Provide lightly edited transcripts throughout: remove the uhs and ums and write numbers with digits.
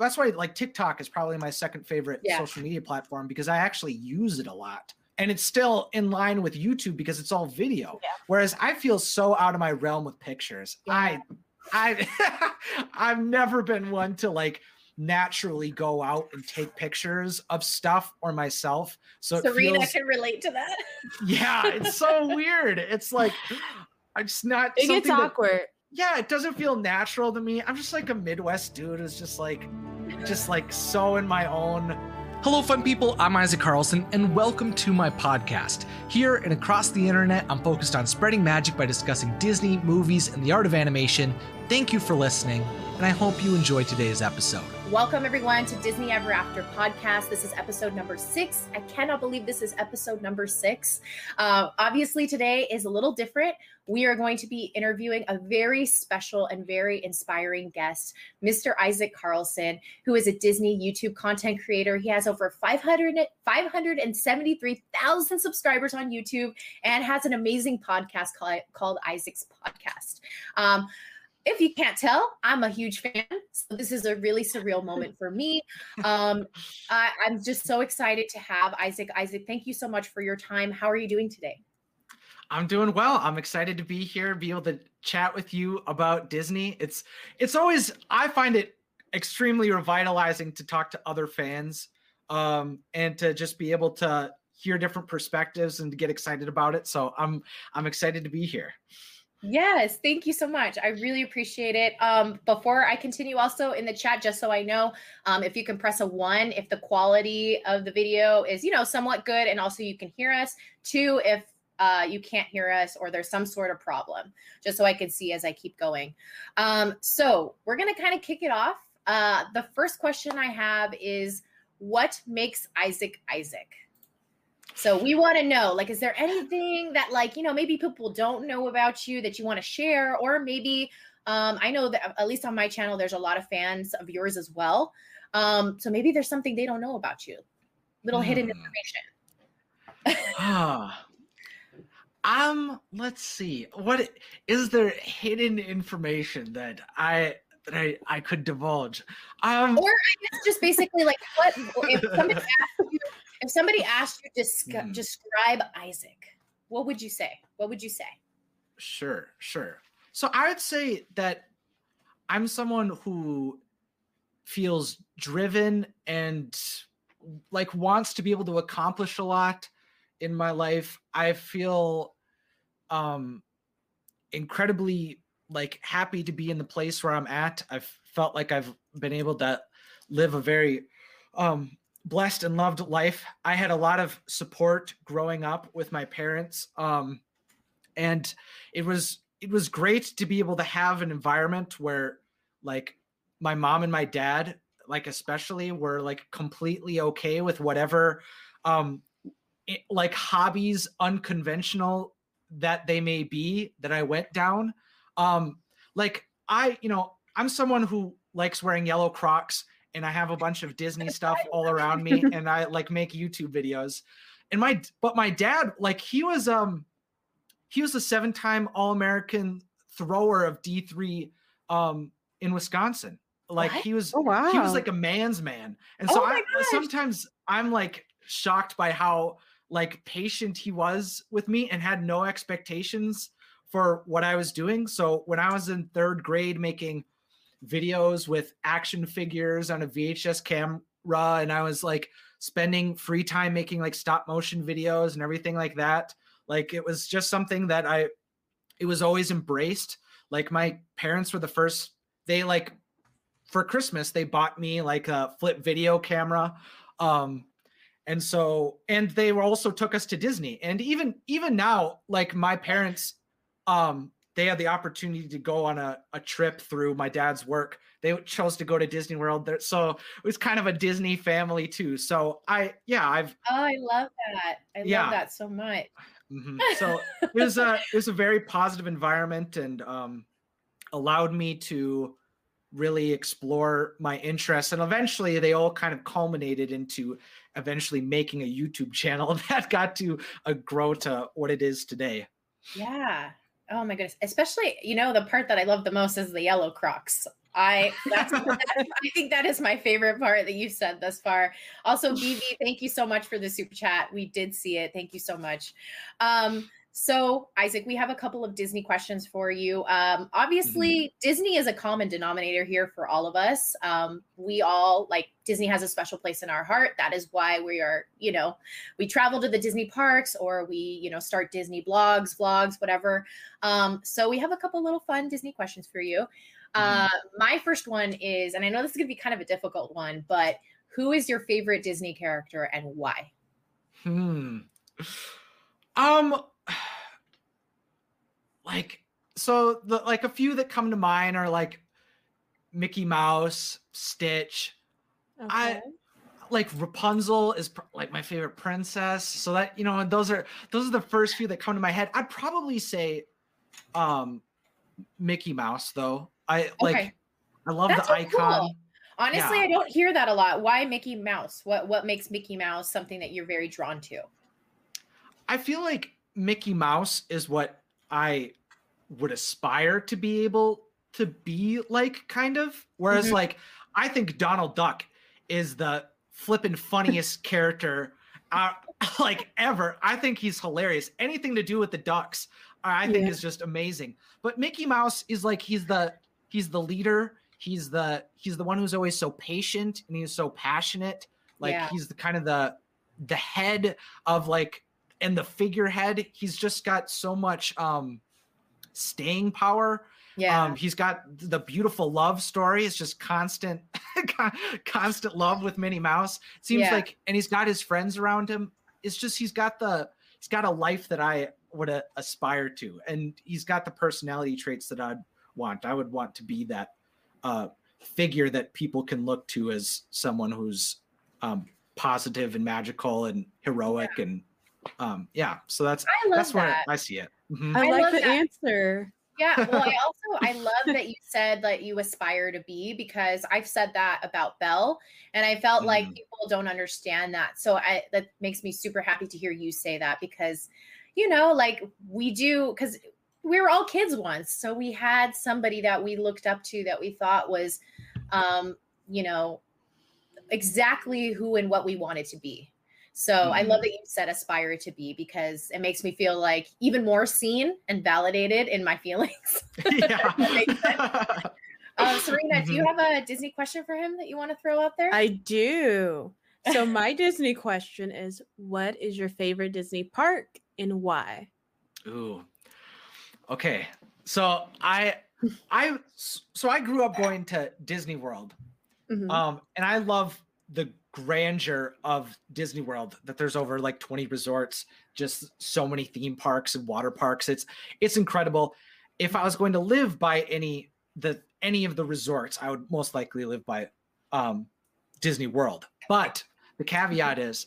That's why like TikTok is probably my second favorite social media platform, because I actually use it a lot. And it's still in line with YouTube because it's all video. Yeah. Whereas I feel so out of my realm with pictures. Yeah. I've never been one to like naturally go out and take pictures of stuff or myself. So Serena can relate to that. Yeah, it's so weird. It's like, I'm just not. It gets awkward. It doesn't feel natural to me. I'm just like a Midwest dude who's just like so in my own. Hello, fun people. I'm Isaac Carlson, and welcome to my podcast. Here and across the internet, I'm focused on spreading magic by discussing Disney, movies, and the art of animation. Thank you for listening, and I hope you enjoy today's episode. Welcome, everyone, to Disney Ever After Podcast. This is episode number 6. I cannot believe this is episode number 6. Obviously, today is a little different. We are going to be interviewing a very special and very inspiring guest, Mr. Isaac Carlson, who is a Disney YouTube content creator. He has over 573,000 subscribers on YouTube and has an amazing podcast called Isaac's Podcast. If you can't tell, I'm a huge fan. So this is a really surreal moment for me. I'm just so excited to have Isaac. Isaac, thank you so much for your time. How are you doing today? I'm doing well. I'm excited to be here, be able to chat with you about Disney. It's always, I find it extremely revitalizing to talk to other fans and to just be able to hear different perspectives and to get excited about it. So I'm excited to be here. Yes, thank you so much. I really appreciate it. Before I continue, also in the chat, just so I know, if you can press a 1, if the quality of the video is, somewhat good, and also you can hear us. 2, if you can't hear us or there's some sort of problem, just so I can see as I keep going. So we're going to kind of kick it off. The first question I have is, what makes Isaac Isaac? So we want to know, like, is there anything that maybe people don't know about you that you want to share? Or maybe I know that at least on my channel, there's a lot of fans of yours as well. So maybe there's something they don't know about you. Little hidden information. Let's see. What is there hidden information that I could divulge? Or I guess just basically like what if somebody asks you, describe Isaac, what would you say? Sure. So I would say that I'm someone who feels driven and like wants to be able to accomplish a lot in my life. I feel incredibly like happy to be in the place where I'm at. I've felt like I've been able to live a very blessed and loved life. I had a lot of support growing up with my parents. And it was great to be able to have an environment where like my mom and my dad, like, especially were like completely okay with whatever, like hobbies, unconventional that they may be, that I went down. I'm someone who likes wearing yellow Crocs, and I have a bunch of Disney stuff all around me, and I like make YouTube videos. And my dad, like, he was a 7-time All-American thrower of D3 in Wisconsin. Like what? He was like a man's man. And so sometimes I'm like shocked by how like patient he was with me and had no expectations for what I was doing. So when I was in 3rd grade making videos with action figures on a VHS camera, and I was like spending free time making like stop motion videos and everything like that, like it was just something that it was always embraced. Like my parents were the first, they like for Christmas, they bought me like a flip video camera. And they were also took us to Disney. And even now, like my parents, they had the opportunity to go on a trip through my dad's work. They chose to go to Disney World there. So it was kind of a Disney family too. So I love that. I love that so much. Mm-hmm. So it was a very positive environment, and allowed me to really explore my interests. And eventually they all kind of culminated into eventually making a YouTube channel that got to grow to what it is today. Yeah. Oh my goodness. Especially, the part that I love the most is the yellow Crocs. I think that is my favorite part that you've said thus far. Also, BB, thank you so much for the super chat. We did see it. Thank you so much. So Isaac, we have a couple of Disney questions for you. Obviously, Disney is a common denominator here for all of us. We all, like, Disney has a special place in our heart. That is why we are, you know, we travel to the Disney parks, or we, you know, start Disney blogs, vlogs, whatever. So we have a couple little fun Disney questions for you. My first one is, and I know this is going to be kind of a difficult one, but who is your favorite Disney character and why? So a few that come to mind are like Mickey Mouse, Stitch. Okay. I like Rapunzel is like my favorite princess. So that, you know, those are the first few that come to my head. I'd probably say, Mickey Mouse though. I love that's the icon. Cool. Honestly, yeah. I don't hear that a lot. Why Mickey Mouse? What makes Mickey Mouse something that you're very drawn to? I feel like Mickey Mouse is what I would aspire to be able to be like, kind of. Whereas like, I think Donald Duck is the flippin' funniest character like ever. I think he's hilarious. Anything to do with the ducks, I think is just amazing. But Mickey Mouse is like, he's the leader. He's the one who's always so patient and he's so passionate. Like he's the kind of the head of like, and the figurehead. He's just got so much staying power. He's got the beautiful love story. It's just constant love with Minnie Mouse. It seems like, and he's got his friends around him. It's just he's got a life that I would aspire to, and he's got the personality traits that I'd want. I would want to be that figure that people can look to as someone who's positive and magical and heroic and so that's where I see it. I like the answer. I love that you said that you aspire to be, because I've said that about Belle, and I felt like people don't understand that. So that makes me super happy to hear you say that, because, you know, like we do, because we were all kids once, so we had somebody that we looked up to that we thought was you know, exactly who and what we wanted to be. So I love that you said aspire to be, because it makes me feel like even more seen and validated in my feelings. That makes sense. Serena, do you have a Disney question for him that you want to throw out there? I do. So my Disney question is, what is your favorite Disney park and why? Ooh. Okay. So I grew up going to Disney World. And I love the grandeur of Disney World, that there's over like 20 resorts, just so many theme parks and water parks. It's incredible. If I was going to live by any of the resorts, I would most likely live by Disney World. But the caveat is,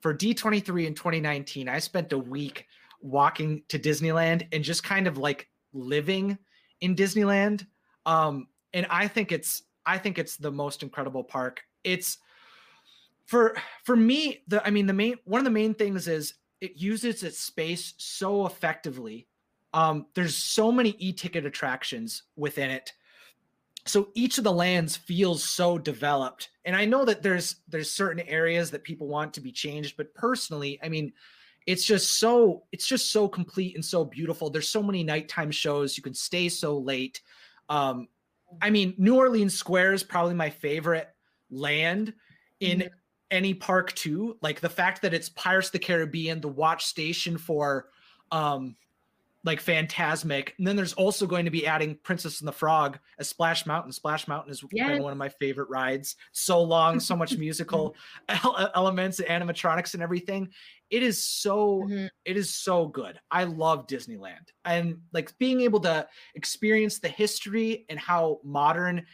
for D23 in 2019, I spent a week walking to Disneyland and just kind of like living in Disneyland. And I think it's the most incredible park. It's for me, one of the main things is it uses its space so effectively. There's so many e-ticket attractions within it. So each of the lands feels so developed. And I know that there's certain areas that people want to be changed, but personally, I mean, it's just so complete and so beautiful. There's so many nighttime shows. You can stay so late. New Orleans Square is probably my favorite land in any park too. Like the fact that it's Pirates of the Caribbean, the watch station for like Fantasmic. And then there's also going to be adding Princess and the Frog as Splash Mountain. Splash Mountain has been one of my favorite rides. So long, so much musical elements and animatronics and everything. It is so good. I love Disneyland. And like being able to experience the history and how modern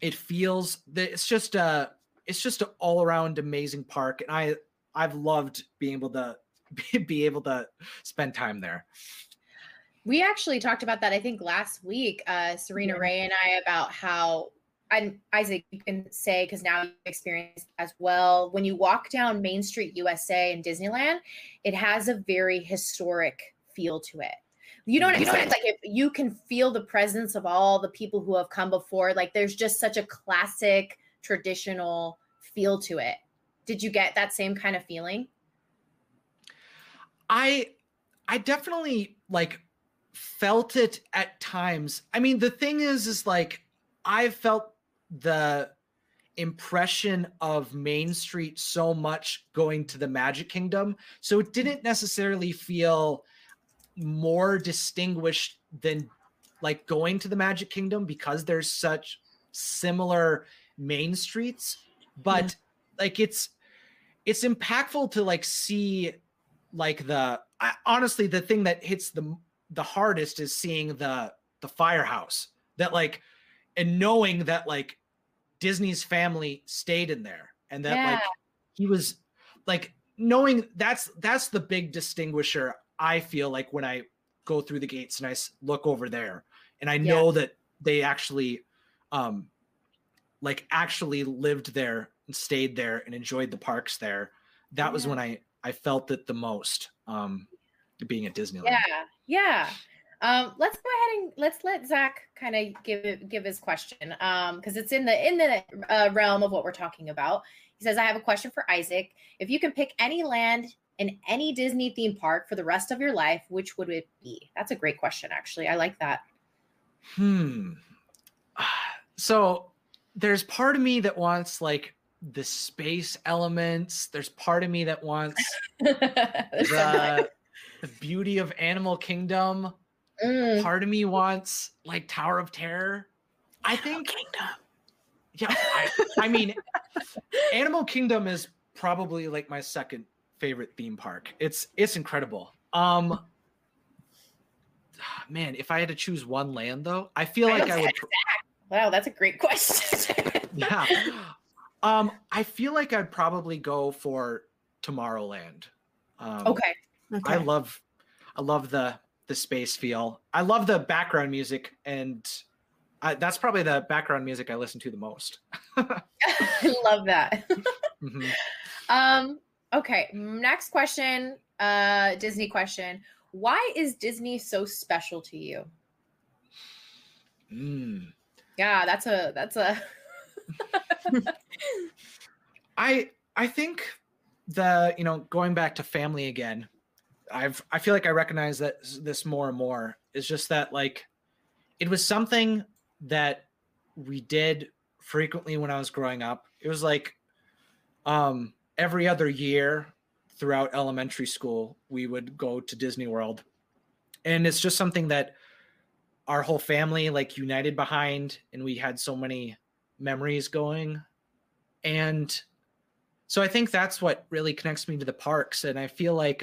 it feels, that it's just an all around amazing park. And I've loved being able to spend time there. We actually talked about that, I think, last week, Serena Ray and I, about how, and Isaac, you can say, because now you experience as well, when you walk down Main Street USA in Disneyland, it has a very historic feel to it. You know what I'm saying? It's like if you can feel the presence of all the people who have come before. Like there's just such a classic traditional feel to it. Did you get that same kind of feeling? I definitely like felt it at times. I mean, the thing is like I felt the impression of Main Street so much going to the Magic Kingdom. So it didn't necessarily feel more distinguished than like going to the Magic Kingdom because there's such similar main streets. But like it's impactful to like see like honestly the thing that hits the hardest is seeing the firehouse that like, and knowing that like Disney's family stayed in there and that like he was like knowing that's the big distinguisher. I feel like when I go through the gates and I look over there and I know that they actually like actually lived there and stayed there and enjoyed the parks there. That was when I felt it the most being at Disneyland. Yeah. Let's go ahead and let's let Zach kind of give his question because it's in the realm of what we're talking about. He says, I have a question for Isaac. If you can pick any land in any Disney theme park for the rest of your life, which would it be? That's a great question, actually. I like that. So there's part of me that wants like the space elements. There's part of me that wants the beauty of Animal Kingdom. Part of me wants like Tower of Terror. I think Kingdom. Yeah, I mean, Animal Kingdom is probably like my second favorite theme park. It's incredible. Man, if I had to choose one land though, I feel like I would. Wow, that's a great question. Yeah. I feel like I'd probably go for Tomorrowland. Okay. I love the space feel. I love the background music, and that's probably the background music I listen to the most. I love that. Okay, next question, Disney question. Why is Disney so special to you? Yeah, that's a I think going back to family again, I feel like I recognize that this more and more. It's just that like it was something that we did frequently when I was growing up. It was like every other year throughout elementary school, we would go to Disney World. And it's just something that our whole family like united behind, and we had so many memories going. And so I think that's what really connects me to the parks. And I feel like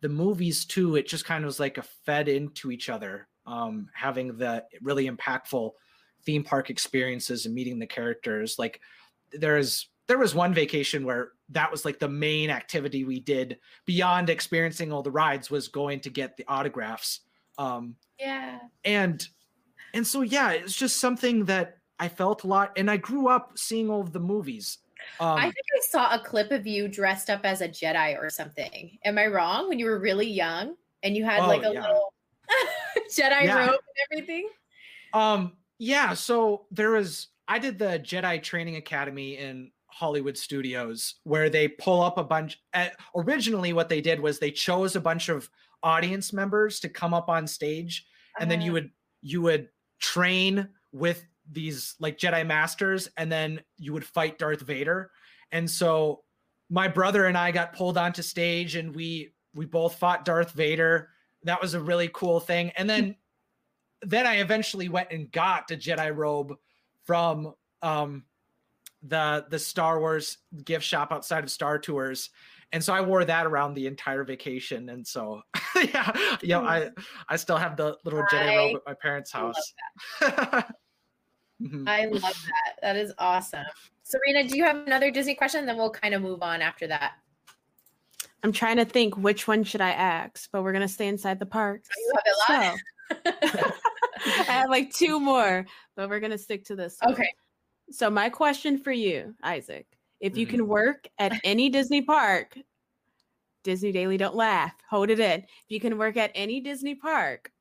the movies too, it just kind of was like a fed into each other, having the really impactful theme park experiences and meeting the characters. Like there was one vacation where that was like the main activity we did beyond experiencing all the rides was going to get the autographs. And so, it's just something that I felt a lot. And I grew up seeing all of the movies. I think I saw a clip of you dressed up as a Jedi or something. Am I wrong? When you were really young and you had little Jedi robe and everything. So I did the Jedi Training Academy in Hollywood Studios where they pull up a bunch. Originally what they did was they chose a bunch of audience members to come up on stage. And then you would train with these like Jedi masters, and then you would fight Darth Vader. And so my brother and I got pulled onto stage and we both fought Darth Vader. That was a really cool thing. And then I eventually went and got a Jedi robe from the Star Wars gift shop outside of Star Tours. And so I wore that around the entire vacation. And so, I still have the little Jedi robe at my parents' house. I love that. That is awesome. Serena, do you have another Disney question? Then we'll kind of move on after that. I'm trying to think which one should I ask, but we're going to stay inside the park. I love it. So. I have like two more, but we're going to stick to this one. Okay. So my question for you, Isaac, if you can work at any Disney park, Disney Daily, don't laugh, hold it in. If you can work at any Disney park,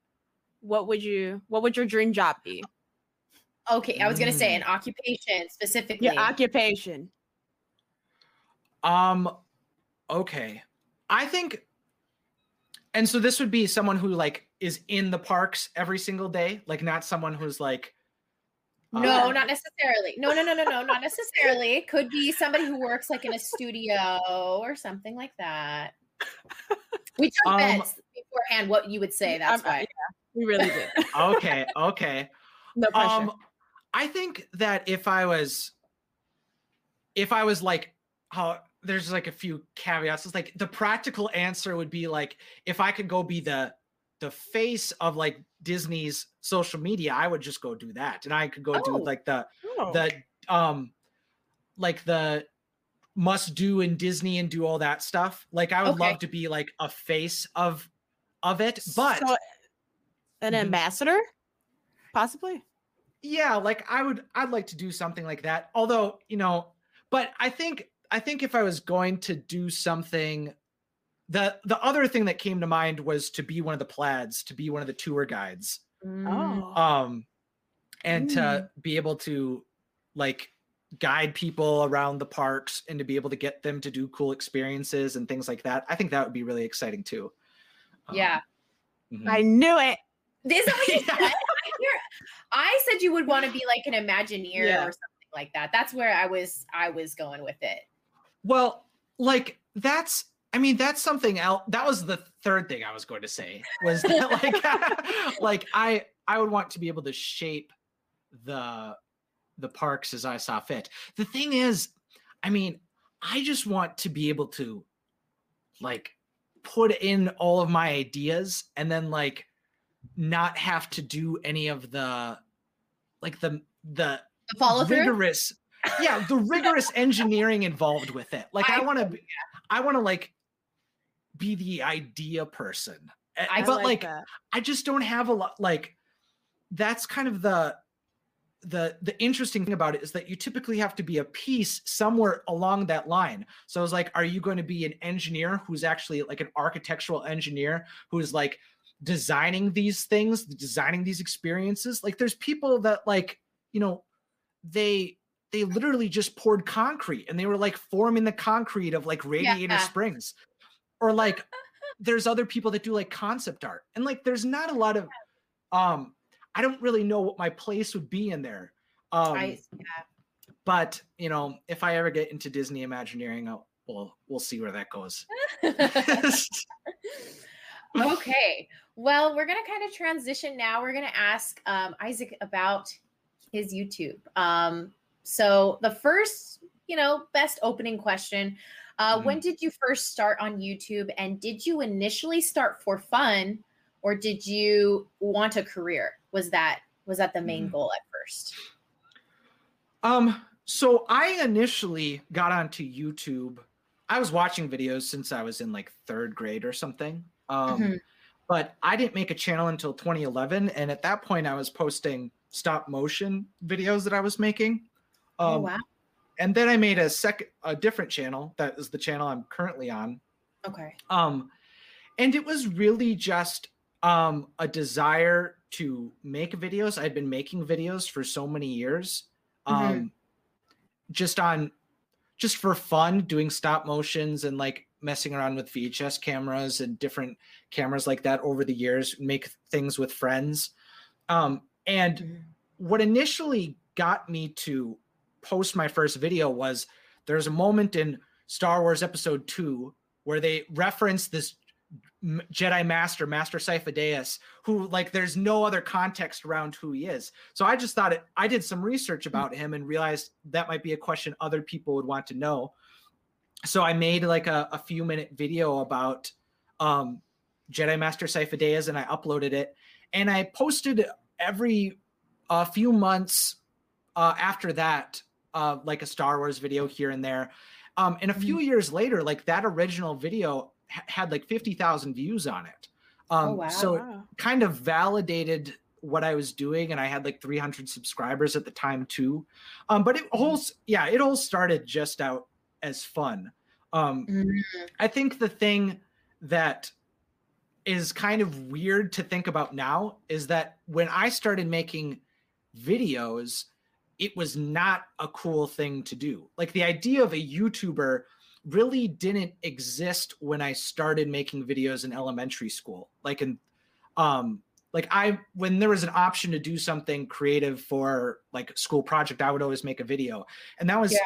what would your dream job be? Okay, I was going to say an occupation specifically. Your occupation. Okay. I think, and so this would be someone who like is in the parks every single day, like not someone who's like. No, not necessarily. No, not necessarily. It could be somebody who works like in a studio or something like that. We took bets beforehand what you would say. That's why. Yeah, we really did. Okay. No pressure. I think that if I was like, how there's like a few caveats. It's like the practical answer would be like, if I could go be the face of like Disney's social media, I would just go do that. And I could go do like the must do in Disney and do all that stuff. Like I would love to be like a face of it, but so, an ambassador possibly. Yeah. Like I'd like to do something like that. Although, but I think if I was going to do something, the other thing that came to mind was to be one of the plaids, to be one of the tour guides. And to be able to like guide people around the parks and to be able to get them to do cool experiences and things like that. I think that would be really exciting too. Yeah. I knew it. This is what you said. I said you would want to be like an Imagineer or something like that. That's where I was going with it. Well, like that's something else. That was the third thing I was going to say was that like, I would want to be able to shape the parks as I saw fit. The thing is, I just want to be able to like put in all of my ideas and then like not have to do any of the, like the follow through? rigorous engineering involved with it. Like I want to like be the idea person. But I just don't have a lot, like that's kind of the interesting thing about it is that you typically have to be a piece somewhere along that line. So I was like, are you going to be an engineer who's actually like an architectural engineer who is like designing these things, designing these experiences? Like there's people that like, they literally just poured concrete and they were like forming the concrete of like Radiator Springs, or like there's other people that do like concept art. And like, there's not a lot of, I don't really know what my place would be in there. But if I ever get into Disney Imagineering, we'll see where that goes. Okay. Well, we're going to kind of transition now. We're going to ask Isaac about his YouTube. So the first, best opening question, when did you first start on YouTube, and did you initially start for fun, or did you want a career? Was that the main goal at first? So I initially got onto YouTube. I was watching videos since I was in like third grade or something. But I didn't make a channel until 2011. And at that point I was posting stop motion videos that I was making. And then I made a different channel. That is the channel I'm currently on. Okay. And it was really just a desire to make videos. I'd been making videos for so many years, just for fun, doing stop motions and like messing around with VHS cameras and different cameras like that over the years, make things with friends. And what initially got me to post my first video was there's a moment in Star Wars Episode 2 where they reference this Jedi Master Sifo-Dyas, who like there's no other context around who he is. So I just thought I did some research about him and realized that might be a question other people would want to know. So I made like a few minute video about Jedi Master Sifo-Dyas, and I uploaded it, and I posted every few months after that, like a Star Wars video here and there. And a few years later, like that original video had like 50,000 views on it. So it kind of validated what I was doing. And I had like 300 subscribers at the time too. But it all started just out as fun. I think the thing that is kind of weird to think about now is that when I started making videos, it was not a cool thing to do. Like the idea of a YouTuber really didn't exist when I started making videos in elementary school. Like in, when there was an option to do something creative for like school project, I would always make a video. And that was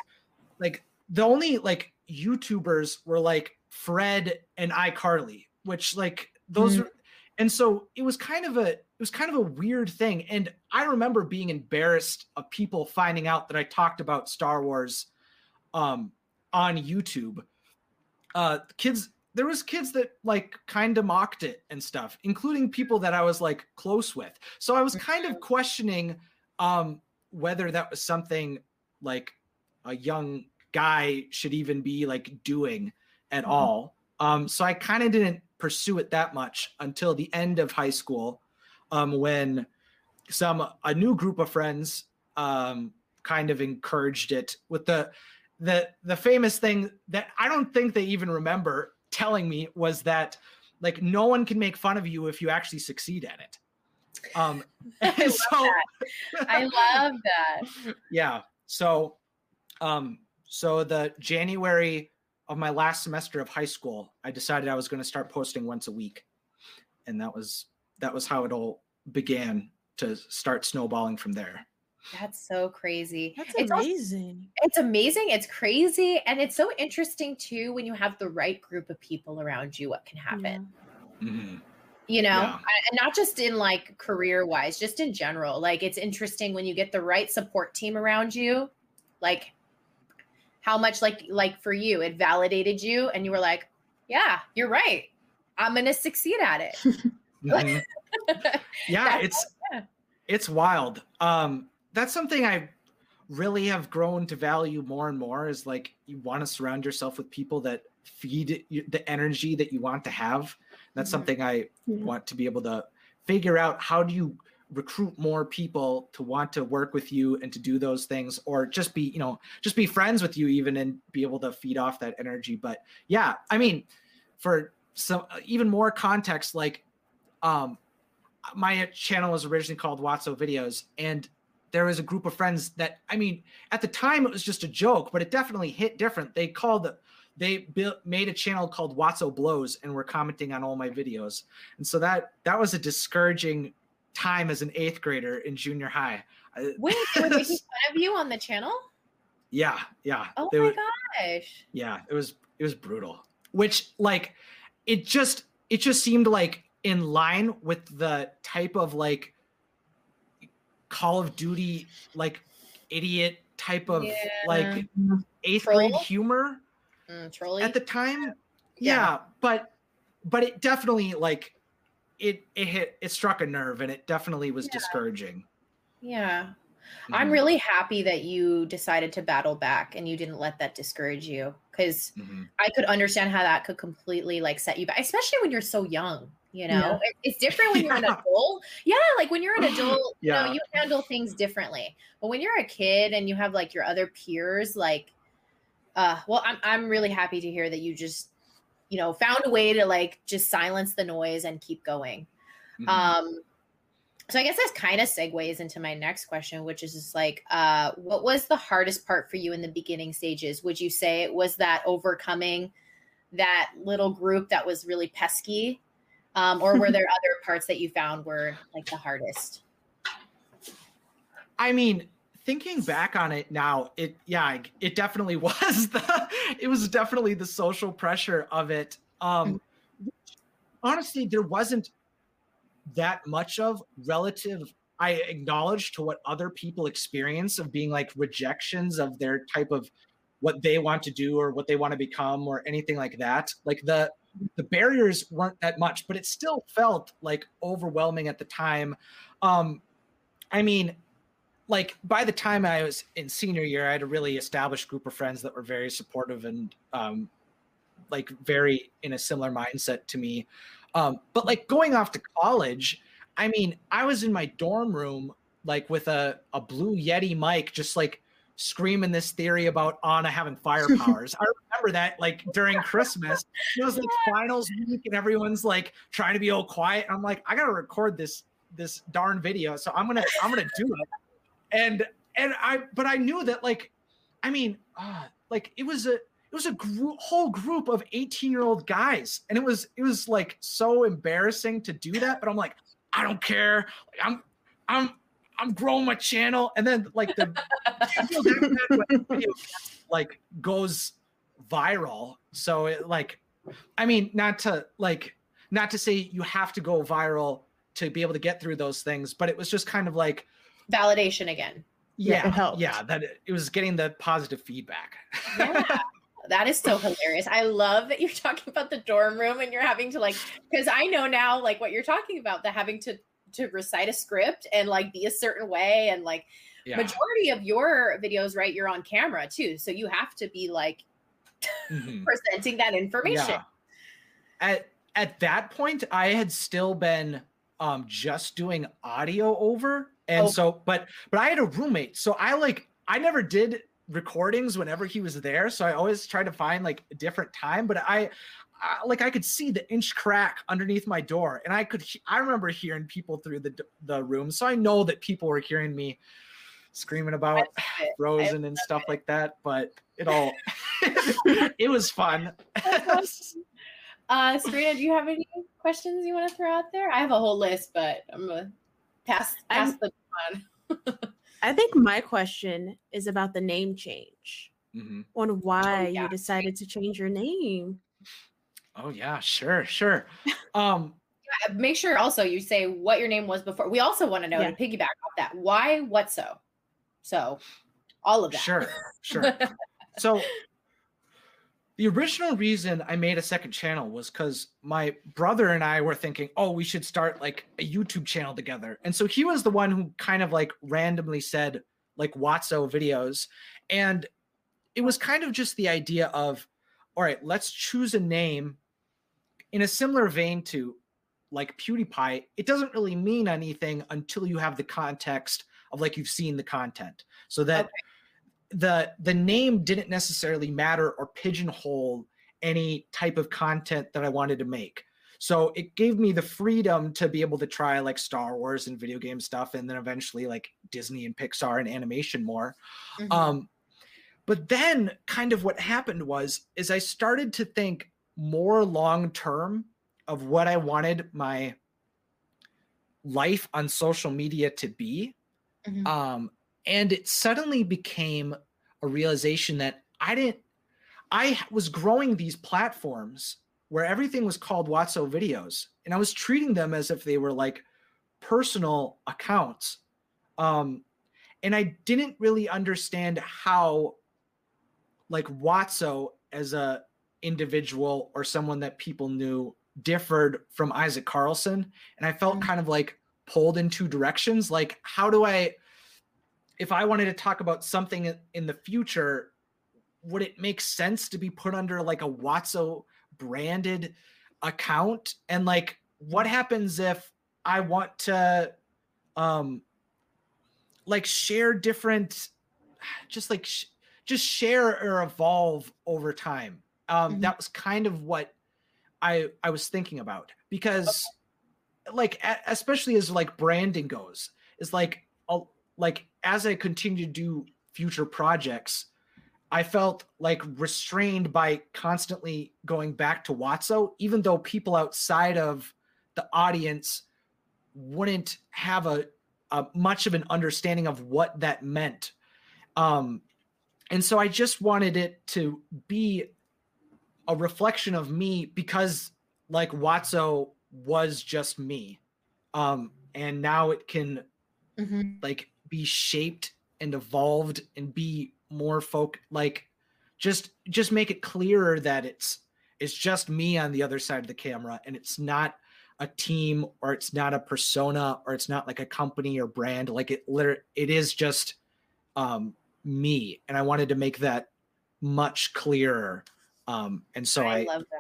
like the only like YouTubers were like Fred and iCarly, which like those are, and so it was kind of a, it was kind of a weird thing. And I remember being embarrassed of people finding out that I talked about Star Wars on YouTube. There was kids that like kind of mocked it and stuff, including people that I was like close with. So I was kind of questioning whether that was something like a young guy should even be like doing at all. So I kind of didn't pursue it that much until the end of high school. When a new group of friends kind of encouraged it with the famous thing that I don't think they even remember telling me was that like no one can make fun of you if you actually succeed at it. I love that. Yeah. So the January of my last semester of high school, I decided I was going to start posting once a week, and that was how it all began to start snowballing from there. That's so crazy. It's amazing. It's amazing. It's crazy. And it's so interesting too, when you have the right group of people around you, what can happen, you know, and not just in like career wise, just in general. Like it's interesting when you get the right support team around you, like how much like for you, it validated you and you were like, yeah, you're right. I'm going to succeed at it. Yeah, it's wild. That's something I really have grown to value more and more is like you want to surround yourself with people that feed you the energy that you want to have. That's something I want to be able to figure out. How do you recruit more people to want to work with you and to do those things, or just be, you know, just be friends with you even and be able to feed off that energy. But yeah, I mean, for some even more context, like my channel was originally called Watso Videos, and there was a group of friends that, I mean, at the time it was just a joke, but it definitely hit different. They made a channel called Watso Blows and were commenting on all my videos. And so that was a discouraging time as an 8th grader in junior high. Wait, were they making fun of you on the channel? Yeah, yeah. Oh my gosh. Yeah, it was brutal. Which like it just seemed like in line with the type of like Call of Duty, like idiot type of like 8th grade humor at the time. Yeah. But it definitely like it struck a nerve, and it definitely was discouraging. Yeah. I'm really happy that you decided to battle back and you didn't let that discourage you. 'Cause I could understand how that could completely like set you back, especially when you're so young. You know, it's different when you're an adult. Yeah, like when you're an adult, you know, you handle things differently. But when you're a kid and you have like your other peers, like, well, I'm really happy to hear that you just, you know, found a way to like just silence the noise and keep going. So I guess that's kind of segues into my next question, which is just like, what was the hardest part for you in the beginning stages? Would you say it was that overcoming that little group that was really pesky? Or were there other parts that you found were like the hardest? I mean, thinking back on it now, it definitely was the social pressure of it. Honestly, there wasn't that much of relative, I acknowledge to what other people experience of being like rejections of their type of what they want to do or what they want to become or anything like that. Like the barriers weren't that much, but it still felt like overwhelming at the time. I mean, like by the time I was in senior year, I had a really established group of friends that were very supportive and like very in a similar mindset to me. But like going off to college, I mean, I was in my dorm room, like with a blue Yeti mic, just like screaming this theory about Anna having fire powers. I remember that, like, during Christmas, it was like finals week and everyone's like trying to be all quiet. I'm like, I gotta record this darn video, so I'm gonna do it. But I knew that, like, I mean, like, it was a whole group of 18-year-old guys, and it was like so embarrassing to do that. But I'm like, I don't care. Like, I'm growing my channel. And then, like, the video, like, goes viral. So it, like, I mean, not to say you have to go viral to be able to get through those things, but it was just kind of like validation again. Yeah. It helped. Yeah. That it was getting the positive feedback. Yeah. That is so hilarious. I love that you're talking about the dorm room and you're having to, like, because I know now, like, what you're talking about, the having to recite a script and, like, be a certain way. And, like, yeah. Majority of your videos, right, you're on camera too. So you have to be, like, presenting that information. Yeah. At that point, I had still been just doing audio over. And so, but I had a roommate. So I never did recordings whenever he was there. So I always tried to find, like, a different time, but I could see the inch crack underneath my door, and I remember hearing people through the room. So I know that people were hearing me screaming about Frozen and stuff like that, but it was fun. Serena, do you have any questions you want to throw out there? I have a whole list, but I'm going to pass the one. I think my question is about the name change, on why you decided to change your name. Oh yeah, sure. Make sure also you say what your name was before. We also want to know, to piggyback off that, why, what, so all of that. Sure. So the original reason I made a second channel was because my brother and I were thinking, oh, we should start, like, a YouTube channel together. And so he was the one who kind of, like, randomly said, like, Watso videos. And it was kind of just the idea of, all right, let's choose a name in a similar vein to, like, PewDiePie. It doesn't really mean anything until you have the context of, like, you've seen the content. So that the name didn't necessarily matter or pigeonhole any type of content that I wanted to make. So it gave me the freedom to be able to try, like, Star Wars and video game stuff, and then eventually, like, Disney and Pixar and animation more. But then kind of what happened is I started to think more long-term of what I wanted my life on social media to be. And it suddenly became a realization that I was growing these platforms where everything was called Watso videos, and I was treating them as if they were, like, personal accounts. And I didn't really understand how, like, Watso as a individual or someone that people knew differed from Isaac Carlson. And I felt kind of, like, pulled in two directions. Like, if I wanted to talk about something in the future, would it make sense to be put under, like, a Watso branded account? And, like, what happens if I want to, like, share different, just, like, just share or evolve over time. That was kind of what I was thinking about, because like, especially as, like, branding goes, is, like, as I continue to do future projects, I felt, like, restrained by constantly going back to Watso, even though people outside of the audience wouldn't have a much of an understanding of what that meant. And so I just wanted it to be a reflection of me, because, like, Watso was just me. And now it can like be shaped and evolved and be more like just make it clearer that it's just me on the other side of the camera, and it's not a team, or it's not a persona, or it's not, like, a company or brand. Like, it is just me. And I wanted to make that much clearer. And so I love that.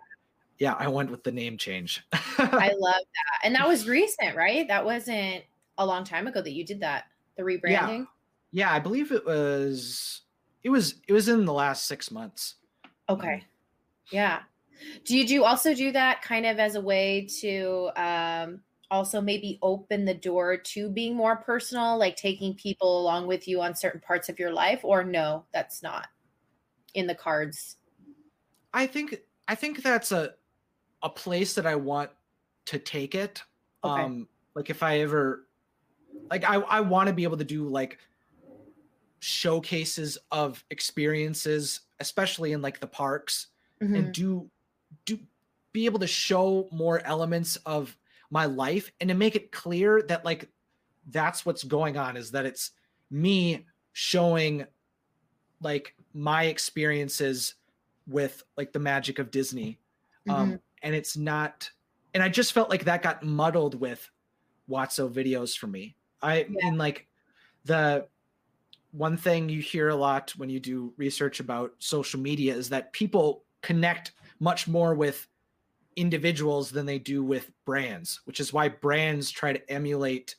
Yeah, I went with the name change. I love that. And that was recent, right? That wasn't a long time ago that you did that, the rebranding. Yeah, I believe it was in the last 6 months. Okay. Yeah. Do you also do that kind of as a way to also maybe open the door to being more personal, like taking people along with you on certain parts of your life, or no, that's not in the cards? I think that's a place that I want to take it. Okay. Like if I ever, like I want to be able to do like showcases of experiences, especially in like the parks, mm-hmm. and do be able to show more elements of my life and to make it clear that like, that's what's going on, is that it's me showing like my experiences with like the magic of Disney. Mm-hmm. And it's not, and I just felt like that got muddled with Watso videos for me. I mean, like the one thing you hear a lot when you do research about social media is that people connect much more with individuals than they do with brands, which is why brands try to emulate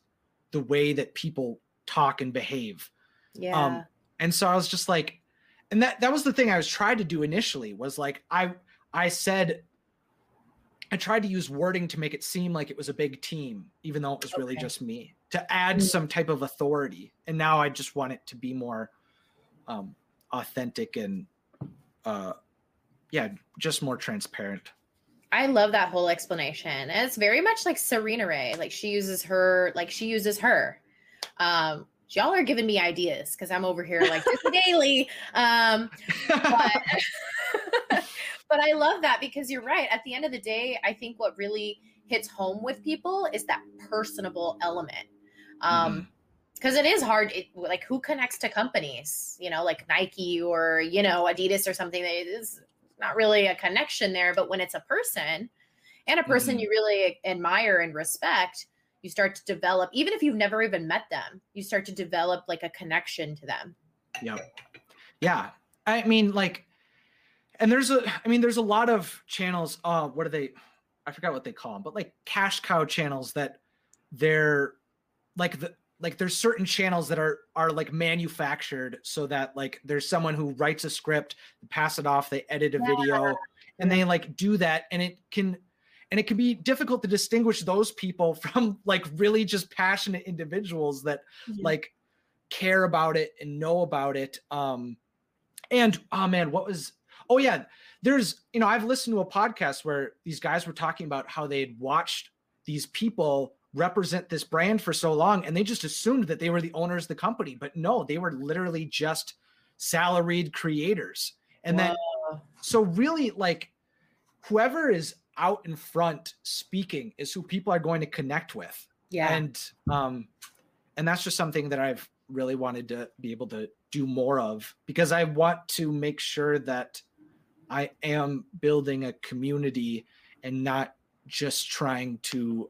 the way that people talk and behave. Yeah. And so I was just like, and that was the thing I was trying to do initially, was like, I tried to use wording to make it seem like it was a big team, even though it was really just me, to add some type of authority. And now I just want it to be more authentic and just more transparent. I love that whole explanation. And it's very much like Serena Ray. Like she uses her. Y'all are giving me ideas because I'm over here like this daily. But I love that, because you're right. At the end of the day, I think what really hits home with people is that personable element. Because it is hard. Like who connects to companies, like Nike or, Adidas or something? It's not really a connection there. But when it's a person mm-hmm. you really admire and respect, you start to develop, even if you've never even met them, you start to develop like a connection to them. Yeah. Yeah. I mean, like, and there's a lot of channels. What are they? I forgot what they call them, but like cash cow channels that they're like, there's certain channels that are like manufactured so that like there's someone who writes a script, pass it off, they edit a video, and they like do that. And it can be difficult to distinguish those people from like really just passionate individuals that like care about it and know about it. I've listened to a podcast where these guys were talking about how they had watched these people represent this brand for so long, and they just assumed that they were the owners of the company, but no, they were literally just salaried creators. And wow. Then, so really like whoever is out in front speaking is who people are going to connect with. Yeah. And that's just something that I've really wanted to be able to do more of, because I want to make sure that I am building a community and not just trying to,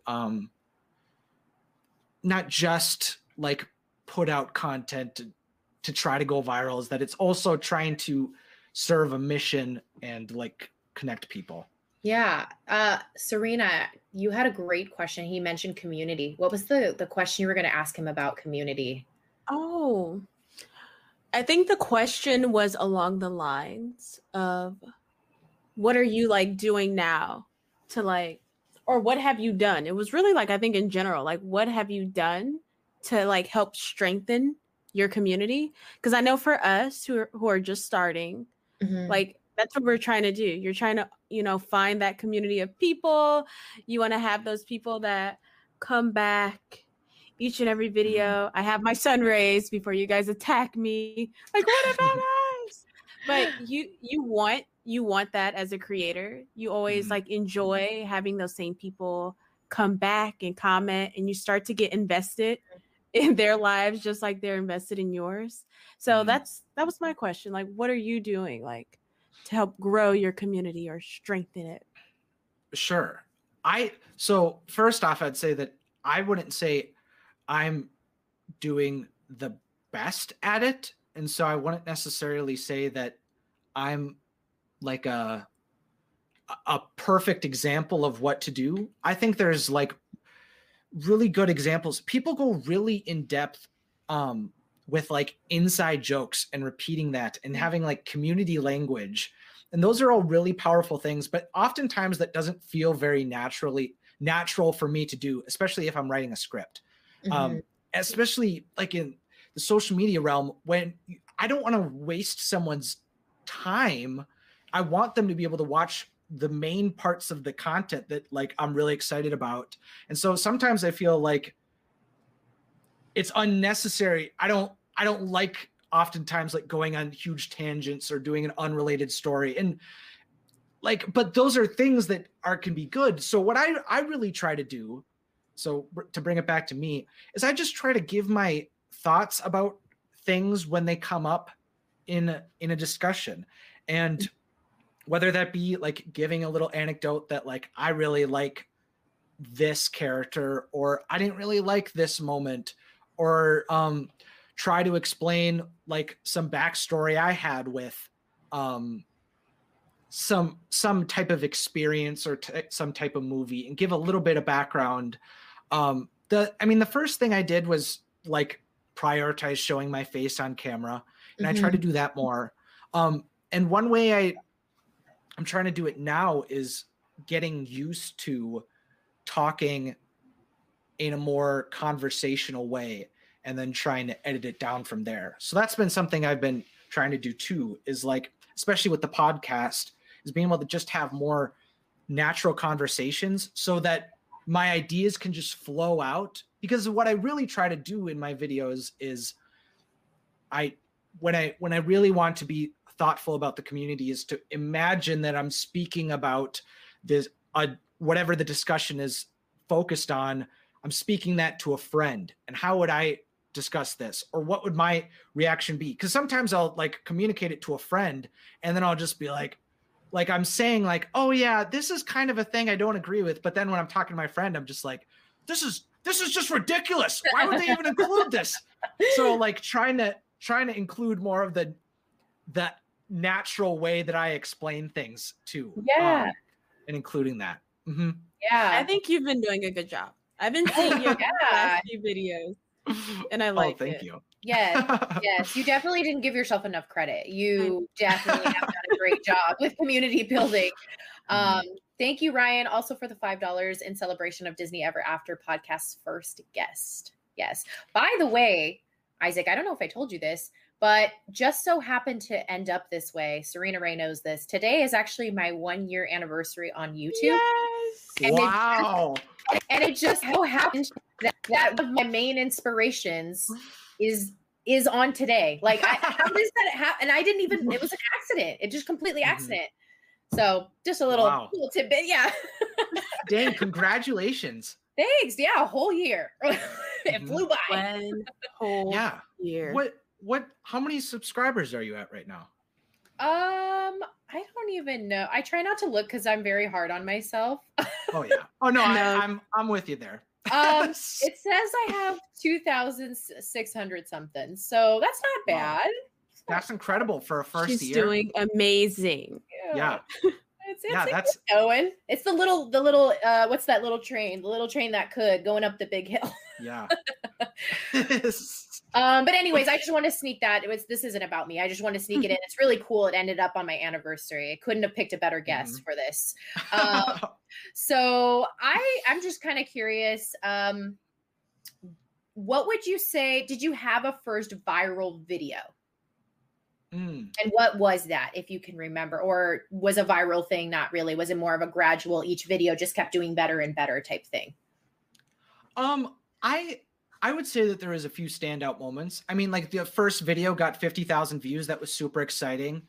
not just like put out content to try to go viral, is that it's also trying to serve a mission and like connect people. Yeah. Serena, you had a great question. He mentioned community. What was the question you were going to ask him about community? Oh, I think the question was along the lines of what are you like doing now to like, or what have you done? It was really like, I think in general, like what have you done to like help strengthen your community? Because I know for us who are just starting, mm-hmm. like that's what we're trying to do. You're trying to, find that community of people. You want to have those people that come back each and every video. I have my sun raised before you guys attack me. Like, what about us? But you want that as a creator. You always like enjoy having those same people come back and comment, and you start to get invested in their lives, just like they're invested in yours. So that was my question. Like, what are you doing like to help grow your community or strengthen it? Sure. So first off, I'd say that I wouldn't say I'm doing the best at it. And so I wouldn't necessarily say that I'm like a perfect example of what to do. I think there's like really good examples. People go really in depth with like inside jokes and repeating that and having like community language. And those are all really powerful things, but oftentimes that doesn't feel very natural for me to do, especially if I'm writing a script. Mm-hmm. Especially like in the social media realm, when I don't want to waste someone's time. I want them to be able to watch the main parts of the content that like I'm really excited about. And so sometimes I feel like it's unnecessary. I don't like oftentimes like going on huge tangents or doing an unrelated story. And like, but those are things that can be good. So what I really try to do, so to bring it back to me, is I just try to give my thoughts about things when they come up in a discussion. And whether that be like giving a little anecdote that like, I really like this character, or I didn't really like this moment, or try to explain like some backstory I had with some type of experience or some type of movie, and give a little bit of background. The first thing I did was like prioritize showing my face on camera, and mm-hmm. I try to do that more. And one way I'm trying to do it now is getting used to talking in a more conversational way and then trying to edit it down from there. So that's been something I've been trying to do too, is like, especially with the podcast, is being able to just have more natural conversations so that my ideas can just flow out. Because what I really try to do in my videos is when I really want to be thoughtful about the community, is to imagine that I'm speaking about this, whatever the discussion is focused on, I'm speaking that to a friend. And how would I discuss this? Or what would my reaction be? Because sometimes I'll like communicate it to a friend, and then I'll just be like I'm saying like, oh yeah, this is kind of a thing I don't agree with. But then when I'm talking to my friend, I'm just like, this is just ridiculous. Why would they even include this? So like trying to include more of that natural way that I explain things too. Yeah. And including that. Mm-hmm. Yeah. I think you've been doing a good job. I've been seeing you in the last few videos, and I like it. Oh, thank you. Yes. You definitely didn't give yourself enough credit. You definitely have done a great job with community building. Thank you, Ryan, also for the $5 in celebration of Disney Ever After podcast's first guest. Yes. By the way, Isaac, I don't know if I told you this, but just so happened to end up this way. Serena Ray knows this. Today is actually my 1-year anniversary on YouTube. Yes. Wow. It just so happened that one of my main inspirations is on today. Like, how does that happen? And I didn't even, it was an accident. It just completely accident. So just a little tidbit. Yeah. Dang, congratulations. Thanks. Yeah. A whole year. It flew by. One whole year. What? How many subscribers are you at right now? I don't even know. I try not to look because I'm very hard on myself. Oh yeah. Oh no, I'm with you there. It says I have 2,600 something, so that's not bad. Wow. That's incredible for a first year. She's doing amazing. Yeah. It's that's going. It's the little. What's that little train? The little train that could going up the big hill. Yeah. But anyways, I just want to sneak that. This isn't about me. I just want to sneak it in. It's really cool. It ended up on my anniversary. I couldn't have picked a better guest for this. So I'm just kind of curious. What would you say? Did you have a first viral video? And what was that, if you can remember? Or was a viral thing not really? Was it more of a gradual, each video just kept doing better and better type thing? I would say that there was a few standout moments. I mean, like the first video got 50,000 views. That was super exciting.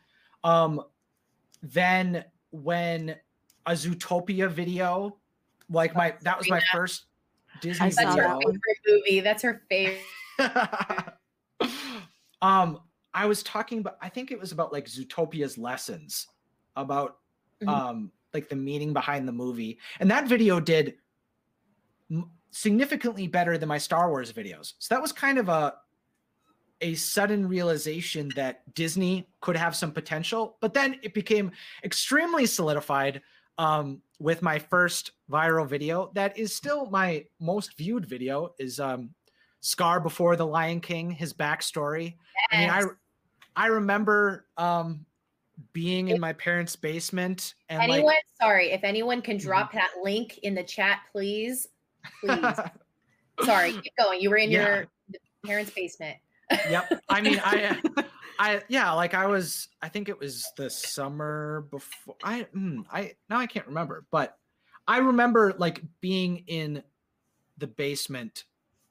Then when a Zootopia video, like that was my first Disney video. That's her favorite movie. That's her favorite. I was talking about, I think it was about like Zootopia's lessons, about like the meaning behind the movie. And that video did significantly better than my Star Wars videos. So that was kind of a sudden realization that Disney could have some potential, but then it became extremely solidified with my first viral video. That is still my most viewed video, is Scar Before the Lion King, his backstory. Yes. I mean, I remember being in my parents' basement. And anyone, like, sorry, if anyone can drop that link in the chat, please. Please. Sorry, keep going. You were in your parents' basement. Yep. I mean, I think it was the summer before. Now I can't remember, but I remember like being in the basement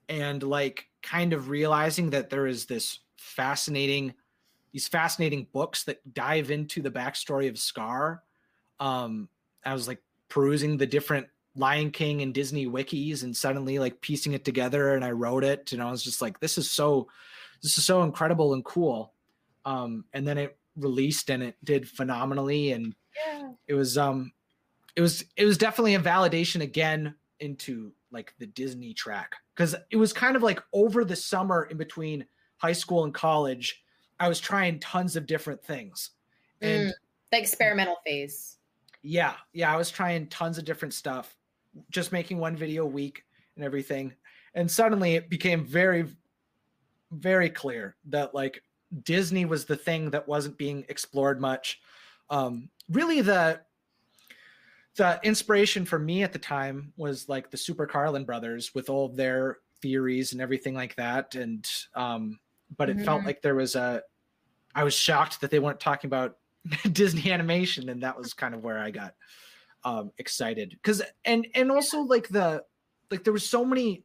and like kind of realizing that there is this fascinating books that dive into the backstory of Scar. I was like perusing the different Lion King and Disney wikis and suddenly like piecing it together, and I wrote it, and I was just like, this is so incredible and cool. And then it released and it did phenomenally, and it was definitely a validation again into like the Disney track, because it was kind of like over the summer in between high school and college, I was trying tons of different things. And the experimental phase. Yeah. Yeah. I was trying tons of different stuff, just making one video a week and everything. And suddenly it became very, very clear that like Disney was the thing that wasn't being explored much. Really the inspiration for me at the time was like the Super Carlin brothers with all of their theories and everything like that. And, but it felt like I was shocked that they weren't talking about Disney animation. And that was kind of where I got excited. Cause, and also like there was so many,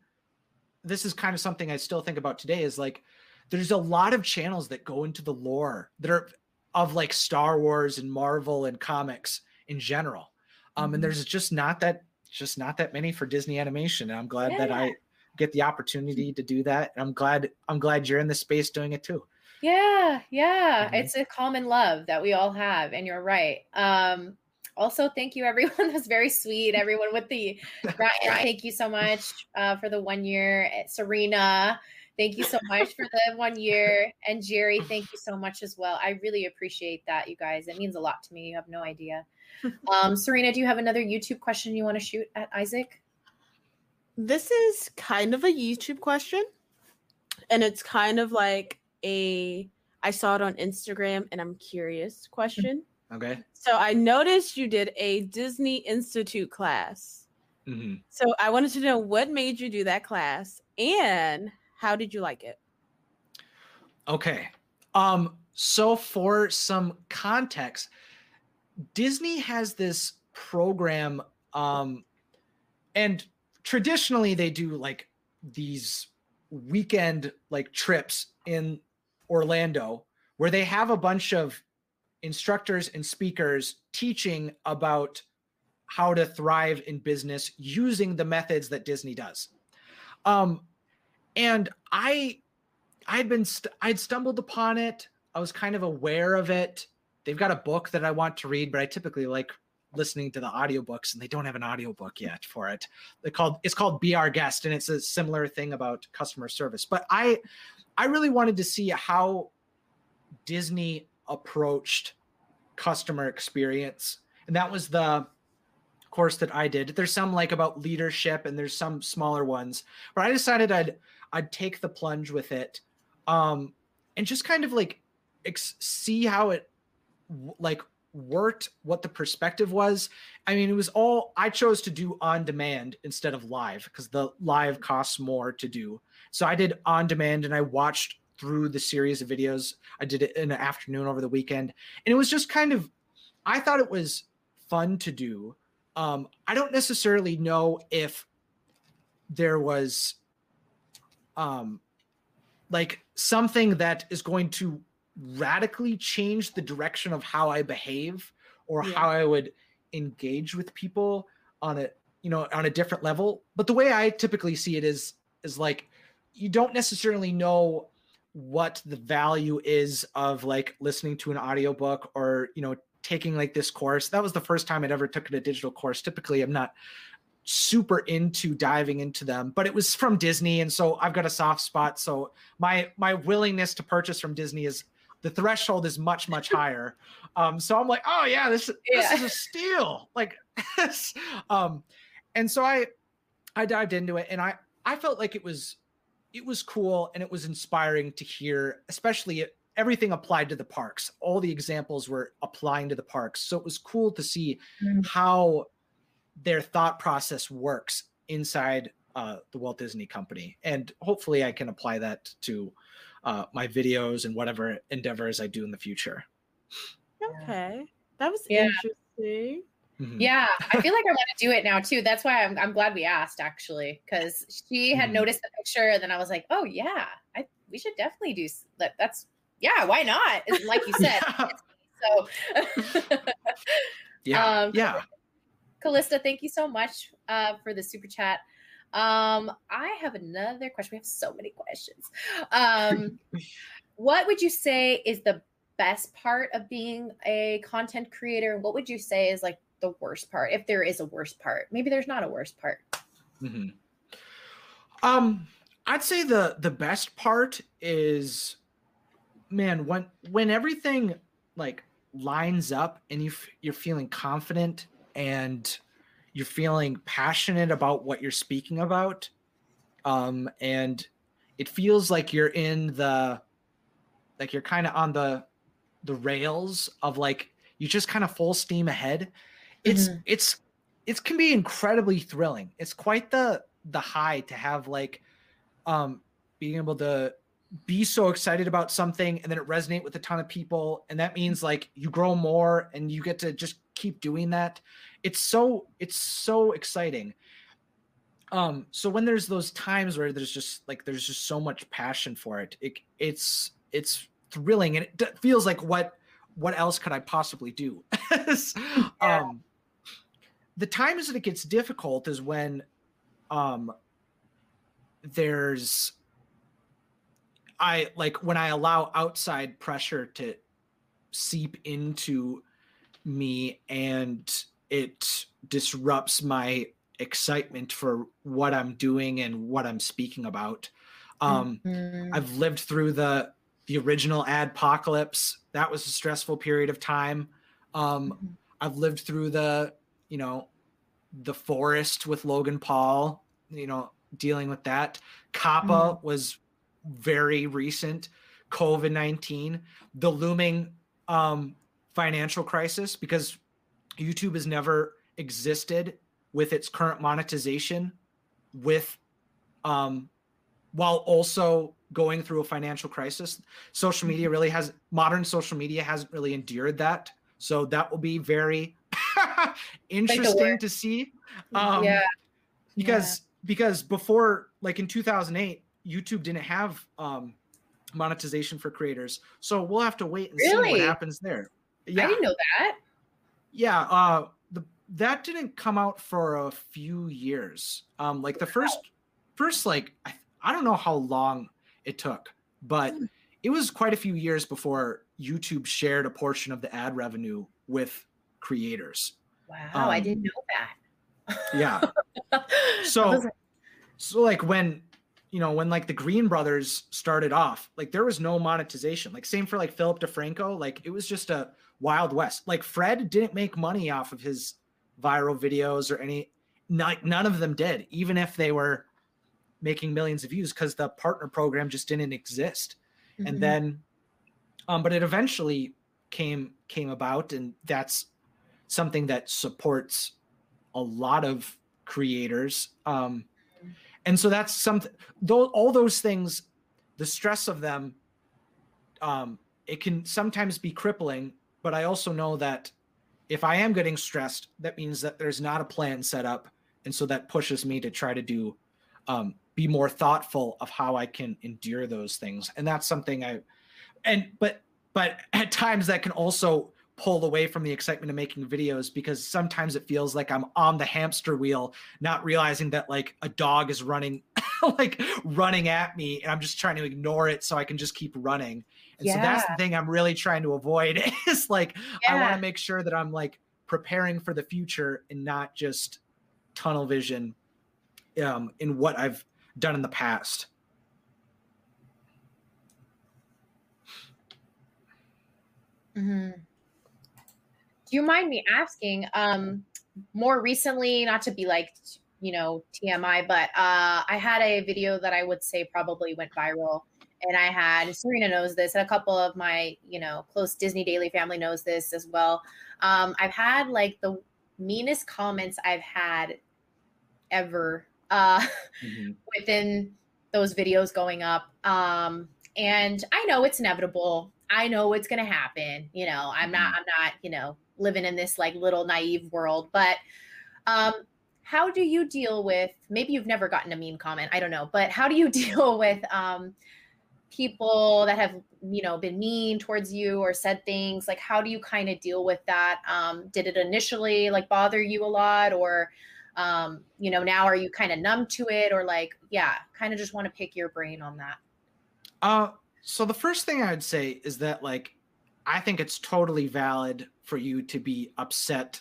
this is kind of something I still think about today, is like, there's a lot of channels that go into the lore that are of like Star Wars and Marvel and comics in general. And there's just not that many for Disney animation. And I'm glad that I get the opportunity to do that. And I'm glad you're in this space doing it too. Yeah. Mm-hmm. It's a common love that we all have. And you're right. Also, thank you, everyone. That's very sweet. Everyone with the Ryan, thank you so much for the 1 year. Serena, thank you so much for the 1 year. And Jerry, thank you so much as well. I really appreciate that, you guys. It means a lot to me. You have no idea. Serena, do you have another YouTube question you want to shoot at Isaac? This is kind of a YouTube question. And it's kind of like I saw it on Instagram and I'm curious question. Okay. So I noticed you did a Disney Institute class. Mm-hmm. So I wanted to know what made you do that class and how did you like it? Okay. So for some context, Disney has this program, and traditionally they do like these weekend like trips in Orlando where they have a bunch of instructors and speakers teaching about how to thrive in business using the methods that Disney does. And I'd stumbled upon it. I was kind of aware of it. They've got a book that I want to read, but I typically like listening to the audiobooks, and they don't have an audiobook yet for it. It's called Be Our Guest, and it's a similar thing about customer service. But I really wanted to see how Disney approached customer experience. And that was the course that I did. There's some like about leadership and there's some smaller ones, but I decided I'd take the plunge with it. And just kind of like see how it like worked, what the perspective was. I mean, it was all, I chose to do on demand instead of live because the live costs more to do. So I did on demand and I watched through the series of videos. I did it in the afternoon over the weekend. And it was just kind of, I thought it was fun to do. I don't necessarily know if there was like something that is going to radically change the direction of how I behave or how I would engage with people on a different level. But the way I typically see it is like, you don't necessarily know what the value is of like listening to an audiobook or, taking like this course. That was the first time I'd ever took a digital course. Typically I'm not super into diving into them, but it was from Disney. And so I've got a soft spot. So my willingness to purchase from Disney is, the threshold is much, much higher. So I'm like, oh yeah, this is a steal. Like, and so I dived into it, and I felt like it was it was cool and it was inspiring to hear, especially everything applied to the parks. All the examples were applying to the parks. So it was cool to see how their thought process works inside the Walt Disney Company. And hopefully I can apply that to my videos and whatever endeavors I do in the future. Okay. That was interesting. Mm-hmm. Yeah, I feel like I want to do it now too. That's why I'm glad we asked, actually, because she had noticed the picture, and then I was like, oh yeah, we should definitely do that. That's why not? It's like you said. So Callista, thank you so much for the super chat. I have another question. We have so many questions. What would you say is the best part of being a content creator, and what would you say is like the worst part, if there is a worst part? Maybe there's not a worst part. Mm-hmm. I'd say the best part is, man, when everything like lines up and you're feeling confident and you're feeling passionate about what you're speaking about, and it feels like you're kind of on the rails of like, you just kind of full steam ahead. It can be incredibly thrilling. It's quite the high to have, like, being able to be so excited about something and then it resonate with a ton of people. And that means like you grow more and you get to just keep doing that. It's so exciting. So when there's those times where there's just so much passion for it, it's thrilling, and it feels like what else could I possibly do? The times that it gets difficult is when when I allow outside pressure to seep into me and it disrupts my excitement for what I'm doing and what I'm speaking about. I've lived through the original Adpocalypse. That was a stressful period of time. I've lived through the Forest with Logan Paul, dealing with that. COPPA was very recent. COVID-19, the looming financial crisis, because YouTube has never existed with its current monetization while also going through a financial crisis. Social media really hasn't really endured that. So that will be very interesting to see. Because before, like in 2008, YouTube didn't have monetization for creators. So we'll have to wait and see what happens there. Yeah. I didn't know that. Yeah. That didn't come out for a few years. Like the first, like, I don't know how long it took, but it was quite a few years before YouTube shared a portion of the ad revenue with creators. Wow, I didn't know that. Yeah. So like when like the Green Brothers started off, like there was no monetization. Like same for like Philip DeFranco, like it was just a Wild West. Like Fred didn't make money off of his viral videos or none of them did, even if they were making millions of views, because the partner program just didn't exist. Mm-hmm. And then, but it eventually came about, and that's something that supports a lot of creators. And so that's something, though, all those things, the stress of them, it can sometimes be crippling, but I also know that if I am getting stressed, that means that there's not a plan set up. And so that pushes me to try to do, be more thoughtful of how I can endure those things. And that's something but at times that can also pull away from the excitement of making videos, because sometimes it feels like I'm on the hamster wheel, not realizing that like a dog is running, like running at me, and I'm just trying to ignore it so I can just keep running. And so that's the thing I'm really trying to avoid is like, I want to make sure that I'm like preparing for the future and not just tunnel vision in what I've done in the past. Mm-hmm. Do you mind me asking, more recently, not to be like you know, TMI, but I had a video that I would say probably went viral. And I had, Serena knows this, and a couple of my, you know, close Disney Daily family knows this as well. I've had like the meanest comments I've had ever within those videos going up. And I know it's inevitable. I know it's going to happen. You know, I'm not, you know, living in this like little naive world, but how do you deal with, maybe you've never gotten a mean comment, I don't know, but how do you deal with people that have, you know, been mean towards you or said things? Like, how do you kind of deal with that? Did it initially like bother you a lot, or, you know, now are you kind of numb to it, or like, yeah, kind of just want to pick your brain on that? So the first thing I would say is that, like, I think it's totally valid for you to be upset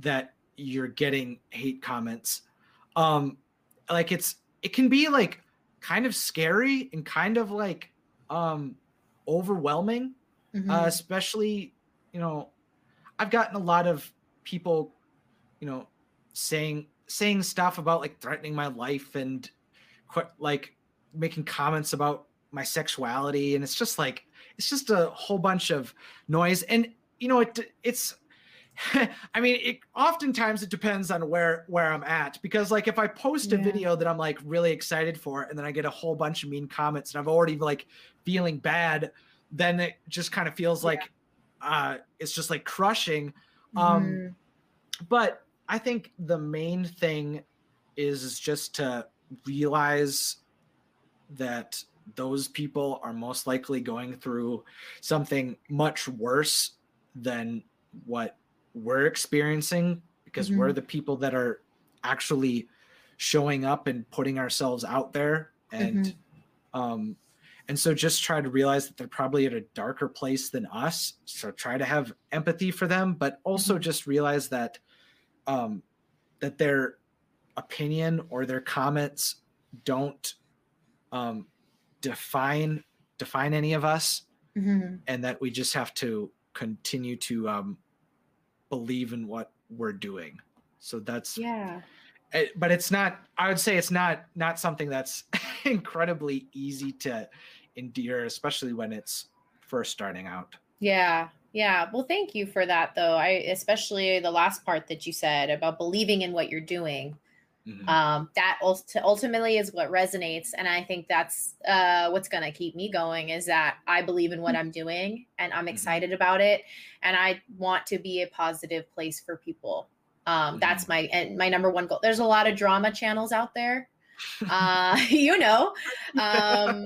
that you're getting hate comments. Like it can be like kind of scary and kind of like, overwhelming, especially, you know, I've gotten a lot of people, you know, saying stuff about like threatening my life and like making comments about my sexuality. And it's just like, it's just a whole bunch of noise. And, you know, it's, I mean, it oftentimes it depends on where I'm at, because like if I post a video that I'm like really excited for, and then I get a whole bunch of mean comments and I'm already like feeling bad, then it just kind of feels like, it's just like crushing. But I think the main thing is just to realize that those people are most likely going through something much worse than what we're experiencing, because we're the people that are actually showing up and putting ourselves out there. And, and so just try to realize that they're probably at a darker place than us. So try to have empathy for them, but also just realize that, that their opinion or their comments don't, define any of us, and that we just have to continue to, believe in what we're doing. So that's, but it's not, I would say it's not something that's incredibly easy to endure, especially when it's first starting out. Yeah. Yeah. Well, thank you for that though. Especially the last part that you said about believing in what you're doing. That ultimately is what resonates. And I think that's what's going to keep me going, is that I believe in what I'm doing and I'm excited about it. And I want to be a positive place for people. That's my number one goal. There's a lot of drama channels out there, you know, and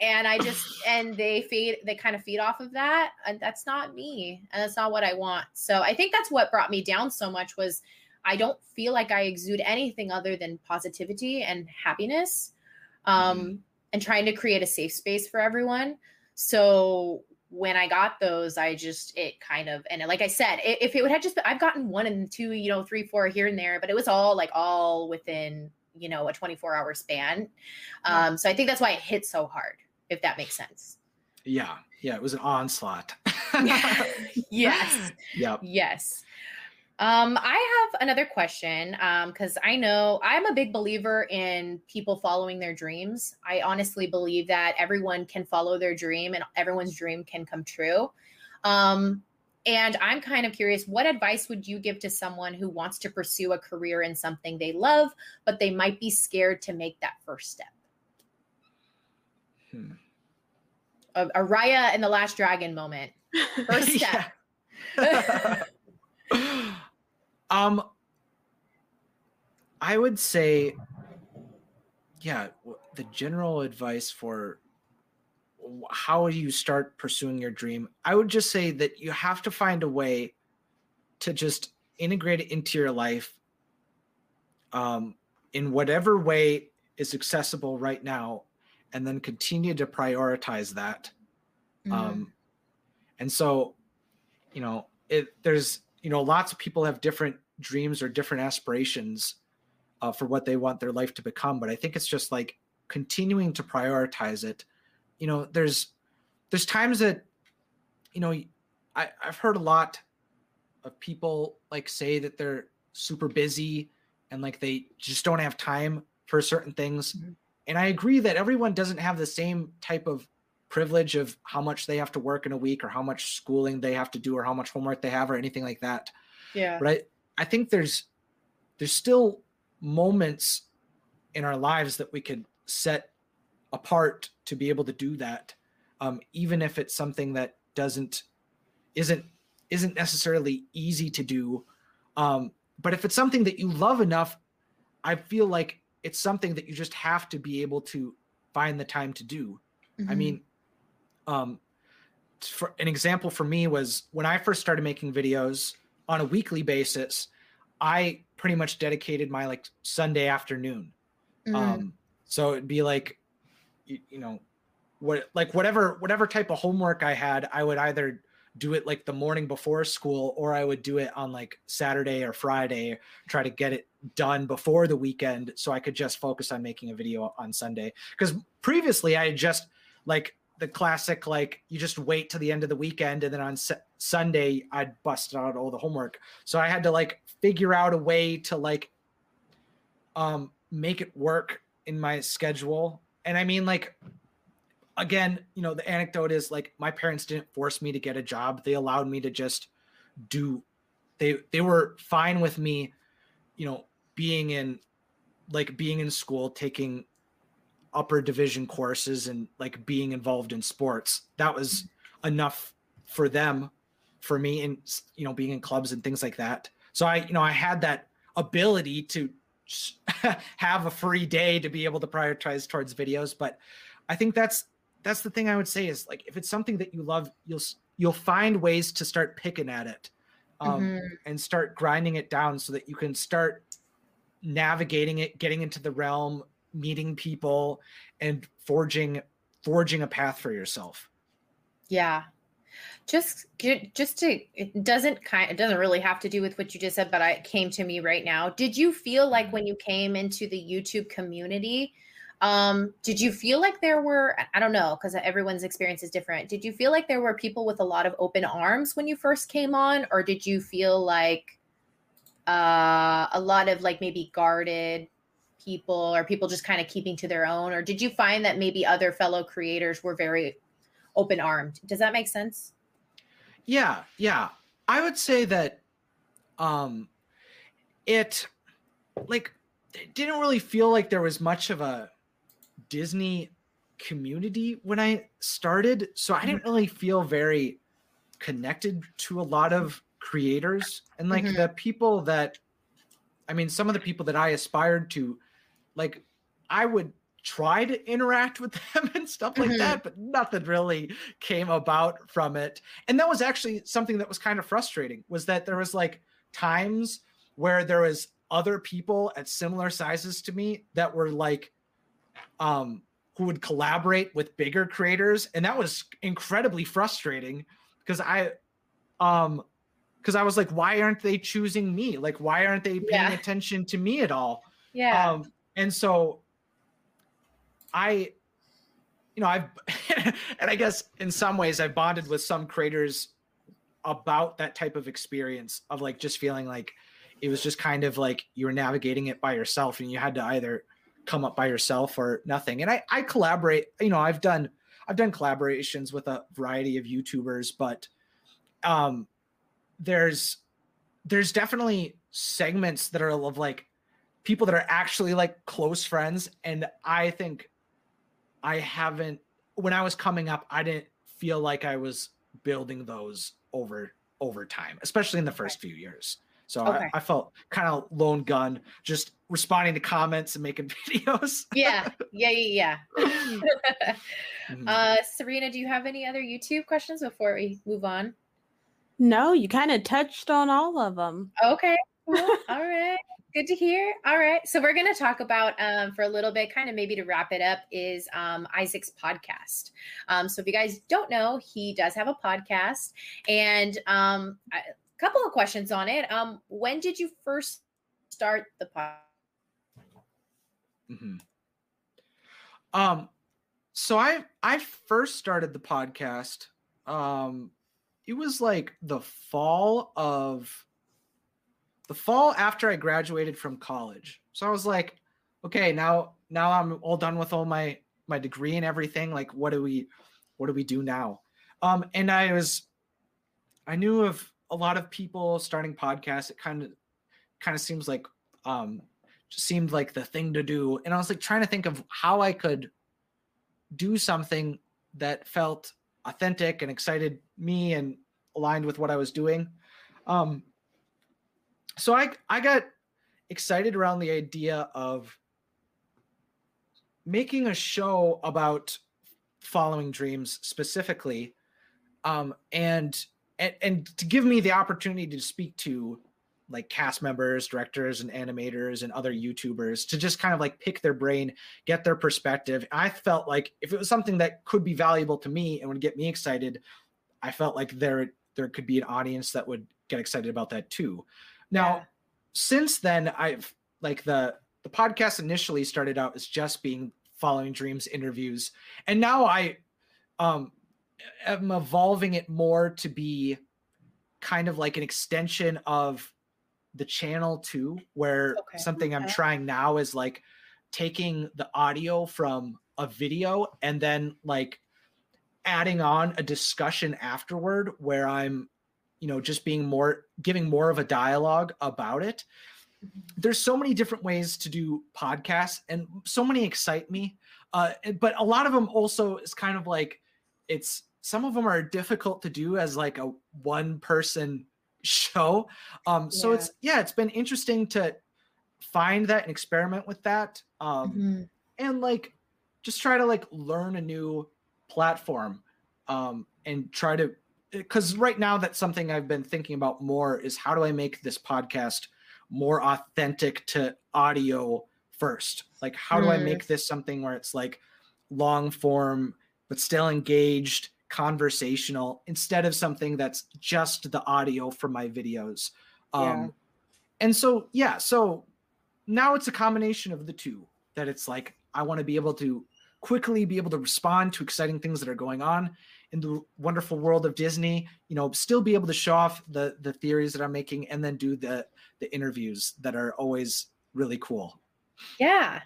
I just, and they kind of feed off of that. And that's not me. And that's not what I want. So I think that's what brought me down so much, was I don't feel like I exude anything other than positivity and happiness, and trying to create a safe space for everyone. So when I got those, and like I said, if it would have just been, I've gotten 1 and 2, you know, 3, 4 here and there, but it was all within, you know, a 24-hour span. So I think that's why it hit so hard, if that makes sense. Yeah. Yeah. It was an onslaught. Yes. Yep. Yes. I have another question, because I know I'm a big believer in people following their dreams. I honestly believe that everyone can follow their dream and everyone's dream can come true. And I'm kind of curious, what advice would you give to someone who wants to pursue a career in something they love, but they might be scared to make that first step? Araya in The Last Dragon moment. First step. I would say, the general advice for how you start pursuing your dream, I would just say that you have to find a way to just integrate it into your life, in whatever way is accessible right now, and then continue to prioritize that. And so, you know, you know, lots of people have different dreams or different aspirations for what they want their life to become. But I think it's just like continuing to prioritize it. You know, there's times that, you know, I've heard a lot of people like say that they're super busy and like they just don't have time for certain things. Mm-hmm. And I agree that everyone doesn't have the same type of privilege of how much they have to work in a week or how much schooling they have to do or how much homework they have or anything like that. Yeah. But I think there's still moments in our lives that we could set apart to be able to do that. Even if it's something that isn't necessarily easy to do. But if it's something that you love enough, I feel like it's something that you just have to be able to find the time to do. Mm-hmm. I mean, for an example for me was when I first started making videos on a weekly basis, I pretty much dedicated my like Sunday afternoon. Mm-hmm. So it'd be like, you know, whatever type of homework I had, I would either do it like the morning before school, or I would do it on like Saturday or Friday, try to get it done before the weekend so I could just focus on making a video on Sunday. Because previously I had just like the classic, like you just wait till the end of the weekend and then on Sunday I'd bust out all the homework. So I had to like figure out a way to like make it work in my schedule. And I mean, like, again, you know, the anecdote is like my parents didn't force me to get a job. They allowed me to just do, they were fine with me, you know, being in school, taking upper division courses and like being involved in sports. That was enough for them, for me, and, you know, being in clubs and things like that. So I had that ability to have a free day to be able to prioritize towards videos. But I think that's the thing I would say is like, if it's something that you love, you'll find ways to start picking at it and start grinding it down so that you can start navigating it, getting into the realm, meeting people, and forging a path for yourself. Yeah. It doesn't really have to do with what you just said, but it came to me right now. Did you feel like when you came into the YouTube community, did you feel like there were, I don't know, because everyone's experience is different. Did you feel like there were people with a lot of open arms when you first came on, or did you feel like a lot of like maybe guarded people or people just kind of keeping to their own? Or did you find that maybe other fellow creators were very open armed? Does that make sense? Yeah. Yeah. I would say that it didn't really feel like there was much of a Disney community when I started. So I didn't really feel very connected to a lot of creators, and like the people that, I mean, some of the people that I aspired to, like I would try to interact with them and stuff like that, but nothing really came about from it. And that was actually something that was kind of frustrating, was that there was like times where there was other people at similar sizes to me that were like, who would collaborate with bigger creators. And that was incredibly frustrating because I was like, why aren't they choosing me? Like, why aren't they paying attention to me at all? Yeah. And so I guess in some ways I bonded with some creators about that type of experience of like, just feeling like it was just kind of like you were navigating it by yourself and you had to either come up by yourself or nothing. And I collaborate, you know, I've done collaborations with a variety of YouTubers, but there's definitely segments that are of like people that are actually like close friends. And I think when I was coming up, I didn't feel like I was building those over time, especially in the first few years. So I felt kind of lone gun, just responding to comments and making videos. Yeah. Serena, do you have any other YouTube questions before we move on? No, you kind of touched on all of them. Okay. Cool. All right. Good to hear. All right. So we're going to talk about for a little bit, kind of maybe to wrap it up, is Isaac's podcast. So if you guys don't know, he does have a podcast, and a couple of questions on it. When did you first start the podcast? Mm-hmm. So I first started the podcast. It was like the fall of the fall after I graduated from college. So I was like, okay, now I'm all done with all my degree and everything. Like, what do we do now? And I knew of a lot of people starting podcasts. It kind of seems like, just seemed like the thing to do. And I was like trying to think of how I could do something that felt authentic and excited me and aligned with what I was doing. So I got excited around the idea of making a show about following dreams specifically, and to give me the opportunity to speak to like cast members, directors, and animators, and other YouTubers to just kind of like pick their brain, get their perspective. I felt like if it was something that could be valuable to me and would get me excited, I felt like there could be an audience that would get excited about that too. Now, yeah. Since then, I've like the podcast initially started out as just being Following Dreams interviews. And now I am evolving it more to be kind of like an extension of the channel too, where something I'm trying now is like taking the audio from a video and then like adding on a discussion afterward where I'm, you know, just being more, giving more of a dialogue about it. There's so many different ways to do podcasts and so many excite me. But a lot of them also is kind of like, it's, some of them are difficult to do as like a one person show. So it's been interesting to find that and experiment with that. And like, just try to like learn a new platform, and try to, because right now that's something I've been thinking about more is how do I make this podcast more authentic to audio first? Like, how do I make this something where it's like long form, but still engaged, conversational, instead of something that's just the audio from my videos. And so, so now it's a combination of the two that it's like, I want to be able to quickly be able to respond to exciting things that are going on in the wonderful world of Disney, you know, still be able to show off the theories that I'm making and then do the interviews that are always really cool. Yeah.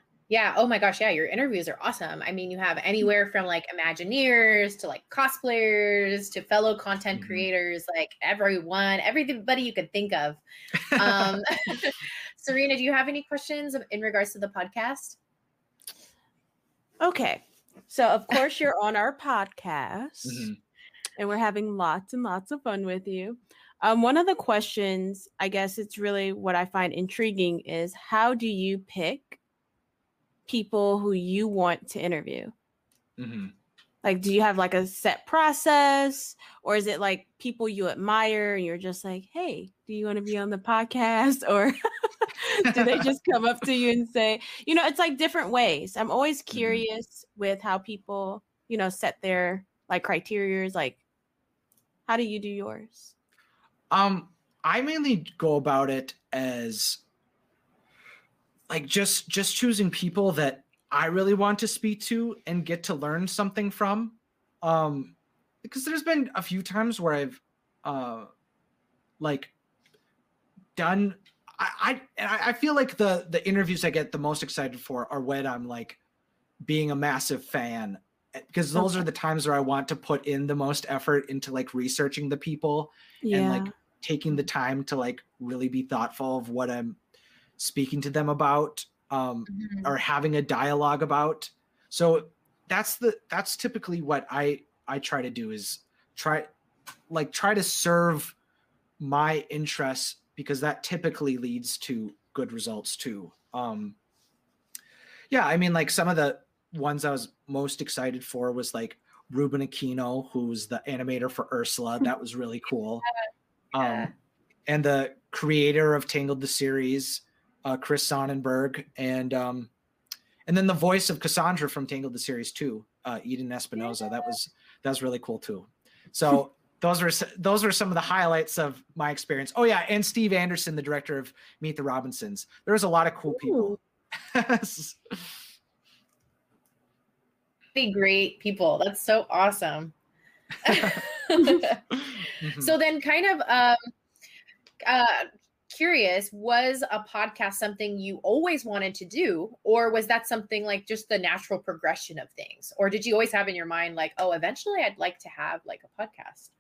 Oh my gosh. Yeah. Your interviews are awesome. I mean, you have anywhere from like Imagineers to like cosplayers to fellow content creators, like everybody you could think of. Serena, do you have any questions in regards to the podcast? Okay. So of course you're on our podcast and we're having lots and lots of fun with you. One of the questions, I guess it's really what I find intriguing is how do you pick people who you want to interview? Like, do you have like a set process or is it like people you admire and you're just like, hey, do you want to be on the podcast? Or do they just come up to you and say, you know, it's like different ways. I'm always curious with how people, you know, set their like criteria. Like, how do you do yours? I mainly go about it as like just choosing people that I really want to speak to and get to learn something from. Because there's been a few times where I've I feel like the interviews I get the most excited for are when I'm like being a massive fan, because those are the times where I want to put in the most effort into like researching the people and like taking the time to like really be thoughtful of what I'm speaking to them about, or having a dialogue about. So that's typically what I try to do is try to serve my interests, because that typically leads to good results too. I mean, like some of the ones I was most excited for was like Ruben Aquino, who's the animator for Ursula. That was really cool. And the creator of Tangled the series, Chris Sonnenberg, and then the voice of Cassandra from Tangled the series too, Eden Espinoza. That was really cool too. So those were some of the highlights of my experience. Oh yeah, and Steve Anderson, the director of Meet the Robinsons. There was a lot of cool people. Great people. That's so awesome. So then kind of curious, was a podcast something you always wanted to do, or was that something like just the natural progression of things? Or did you always have in your mind like, oh, eventually I'd like to have like a podcast?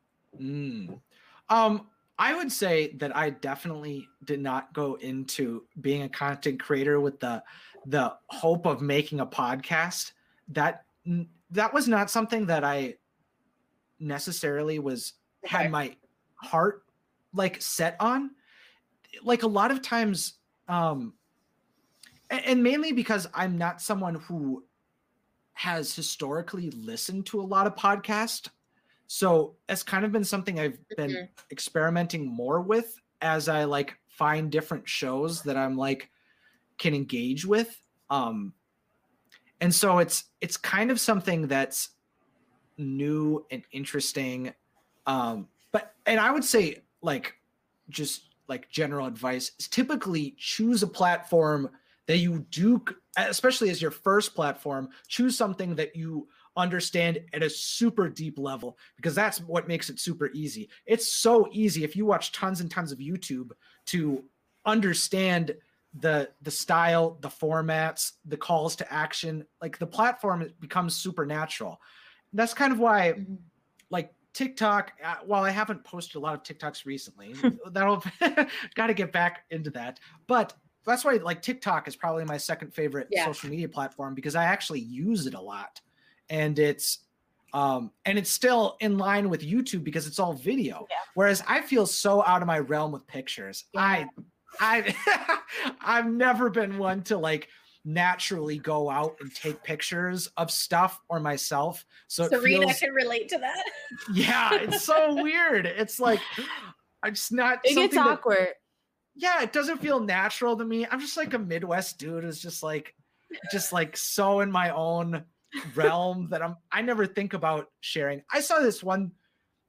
I would say that I definitely did not go into being a content creator with the hope of making a podcast. That was not something that I necessarily had my heart like set on. Like a lot of times, and mainly because I'm not someone who has historically listened to a lot of podcasts. So it's kind of been something I've been experimenting more with as I like find different shows that I'm like can engage with. And so it's kind of something that's new and interesting. But I would say like, just like general advice is typically choose a platform that you do, especially as your first platform, choose something that you understand at a super deep level, because that's what makes it super easy. It's so easy if you watch tons and tons of YouTube to understand the style, the formats, the calls to action, like the platform becomes supernatural. That's kind of why like TikTok, while I haven't posted a lot of TikToks recently, that'll got to get back into that. But that's why like TikTok is probably my second favorite social media platform, because I actually use it a lot. And it's still in line with YouTube because it's all video. Yeah. Whereas I feel so out of my realm with pictures. Yeah. I've never been one to like naturally go out and take pictures of stuff or myself. So Serena can relate to that. Yeah, it's so weird. It's like I'm just not. It gets awkward. It doesn't feel natural to me. I'm just like a Midwest dude who's just like so in my own realm that I never think about sharing. I saw this one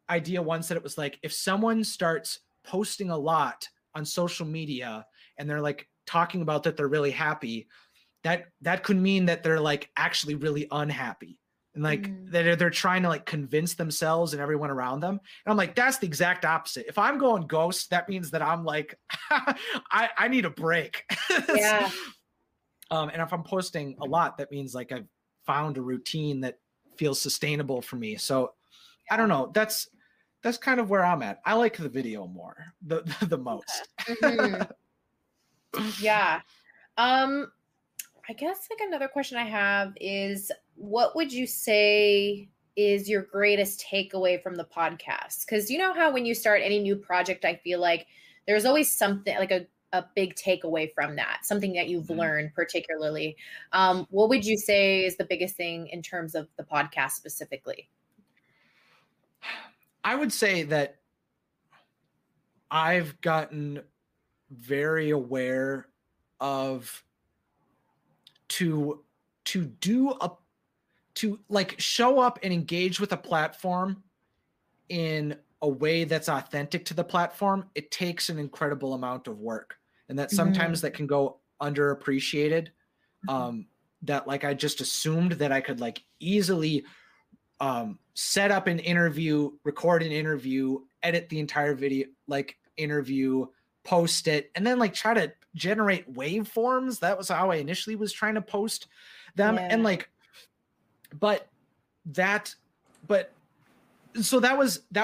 idea once that it was like, if someone starts posting a lot on social media and they're like talking about that they're really happy, that could mean that they're like actually really unhappy, and like they're trying to like convince themselves and everyone around them. And I'm like, that's the exact opposite. If I'm going ghost, that means that I'm like I need a break. Yeah. And if I'm posting a lot, that means like I've found a routine that feels sustainable for me. So I don't know. That's kind of where I'm at. I like the video more, the most. Yeah. I guess like another question I have is, what would you say is your greatest takeaway from the podcast? 'Cause you know how when you start any new project, I feel like there's always something like a big takeaway from that, something that you've learned particularly. What would you say is the biggest thing in terms of the podcast specifically? I would say that I've gotten very aware of to show up and engage with a platform in a way that's authentic to the platform. It takes an incredible amount of work, and that sometimes that can go underappreciated. That like, I just assumed that I could like easily set up an interview, record an interview, edit the entire video, like interview, post it, and then like try to generate waveforms. That was how I initially was trying to post them. Yeah. And like, so that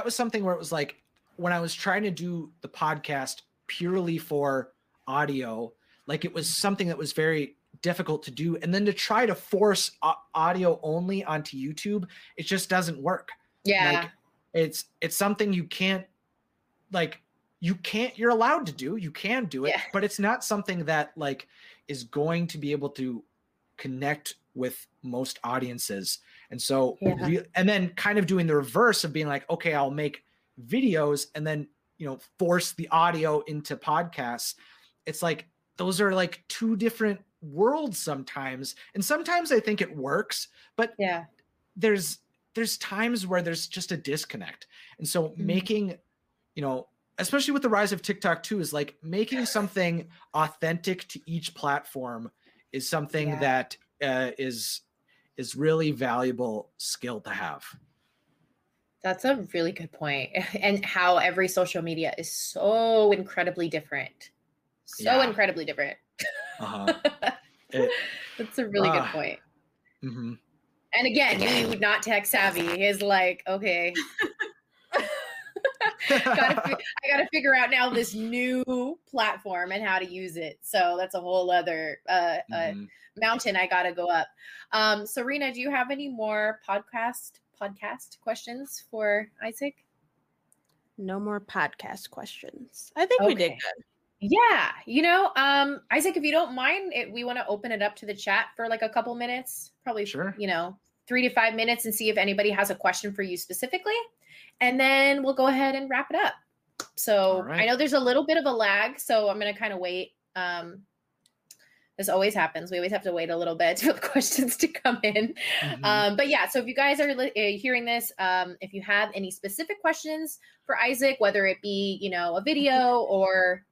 was something where it was like, when I was trying to do the podcast purely for audio, like it was something that was very difficult to do. And then to try to force audio only onto YouTube, it just doesn't work. Yeah. Like it's something you can't like, you're allowed to do, you can do it, but it's not something that like is going to be able to connect with most audiences. And so, and then kind of doing the reverse of being like, okay, I'll make videos and then, you know, force the audio into podcasts. It's like, those are like two different worlds sometimes. And sometimes I think it works, but there's times where there's just a disconnect. And so making, you know, especially with the rise of TikTok too, is like making something authentic to each platform is something that is really valuable skill to have. That's a really good point. And how every social media is so incredibly different. Incredibly different. That's a really good point. Mm-hmm. And again, you not tech savvy is like, okay, I gotta figure out now this new platform and how to use it. So that's a whole other mountain I gotta go up. Serena, do you have any more podcast questions for Isaac? No more podcast questions. I think we did good. Yeah. Isaac, if you don't mind, we want to open it up to the chat for like a couple minutes, probably, 3 to 5 minutes, and see if anybody has a question for you specifically. And then we'll go ahead and wrap it up. So I know there's a little bit of a lag, so I'm going to kind of wait. This always happens. We always have to wait a little bit for the questions to come in. Mm-hmm. So if you guys are hearing this, if you have any specific questions for Isaac, whether it be, a video or...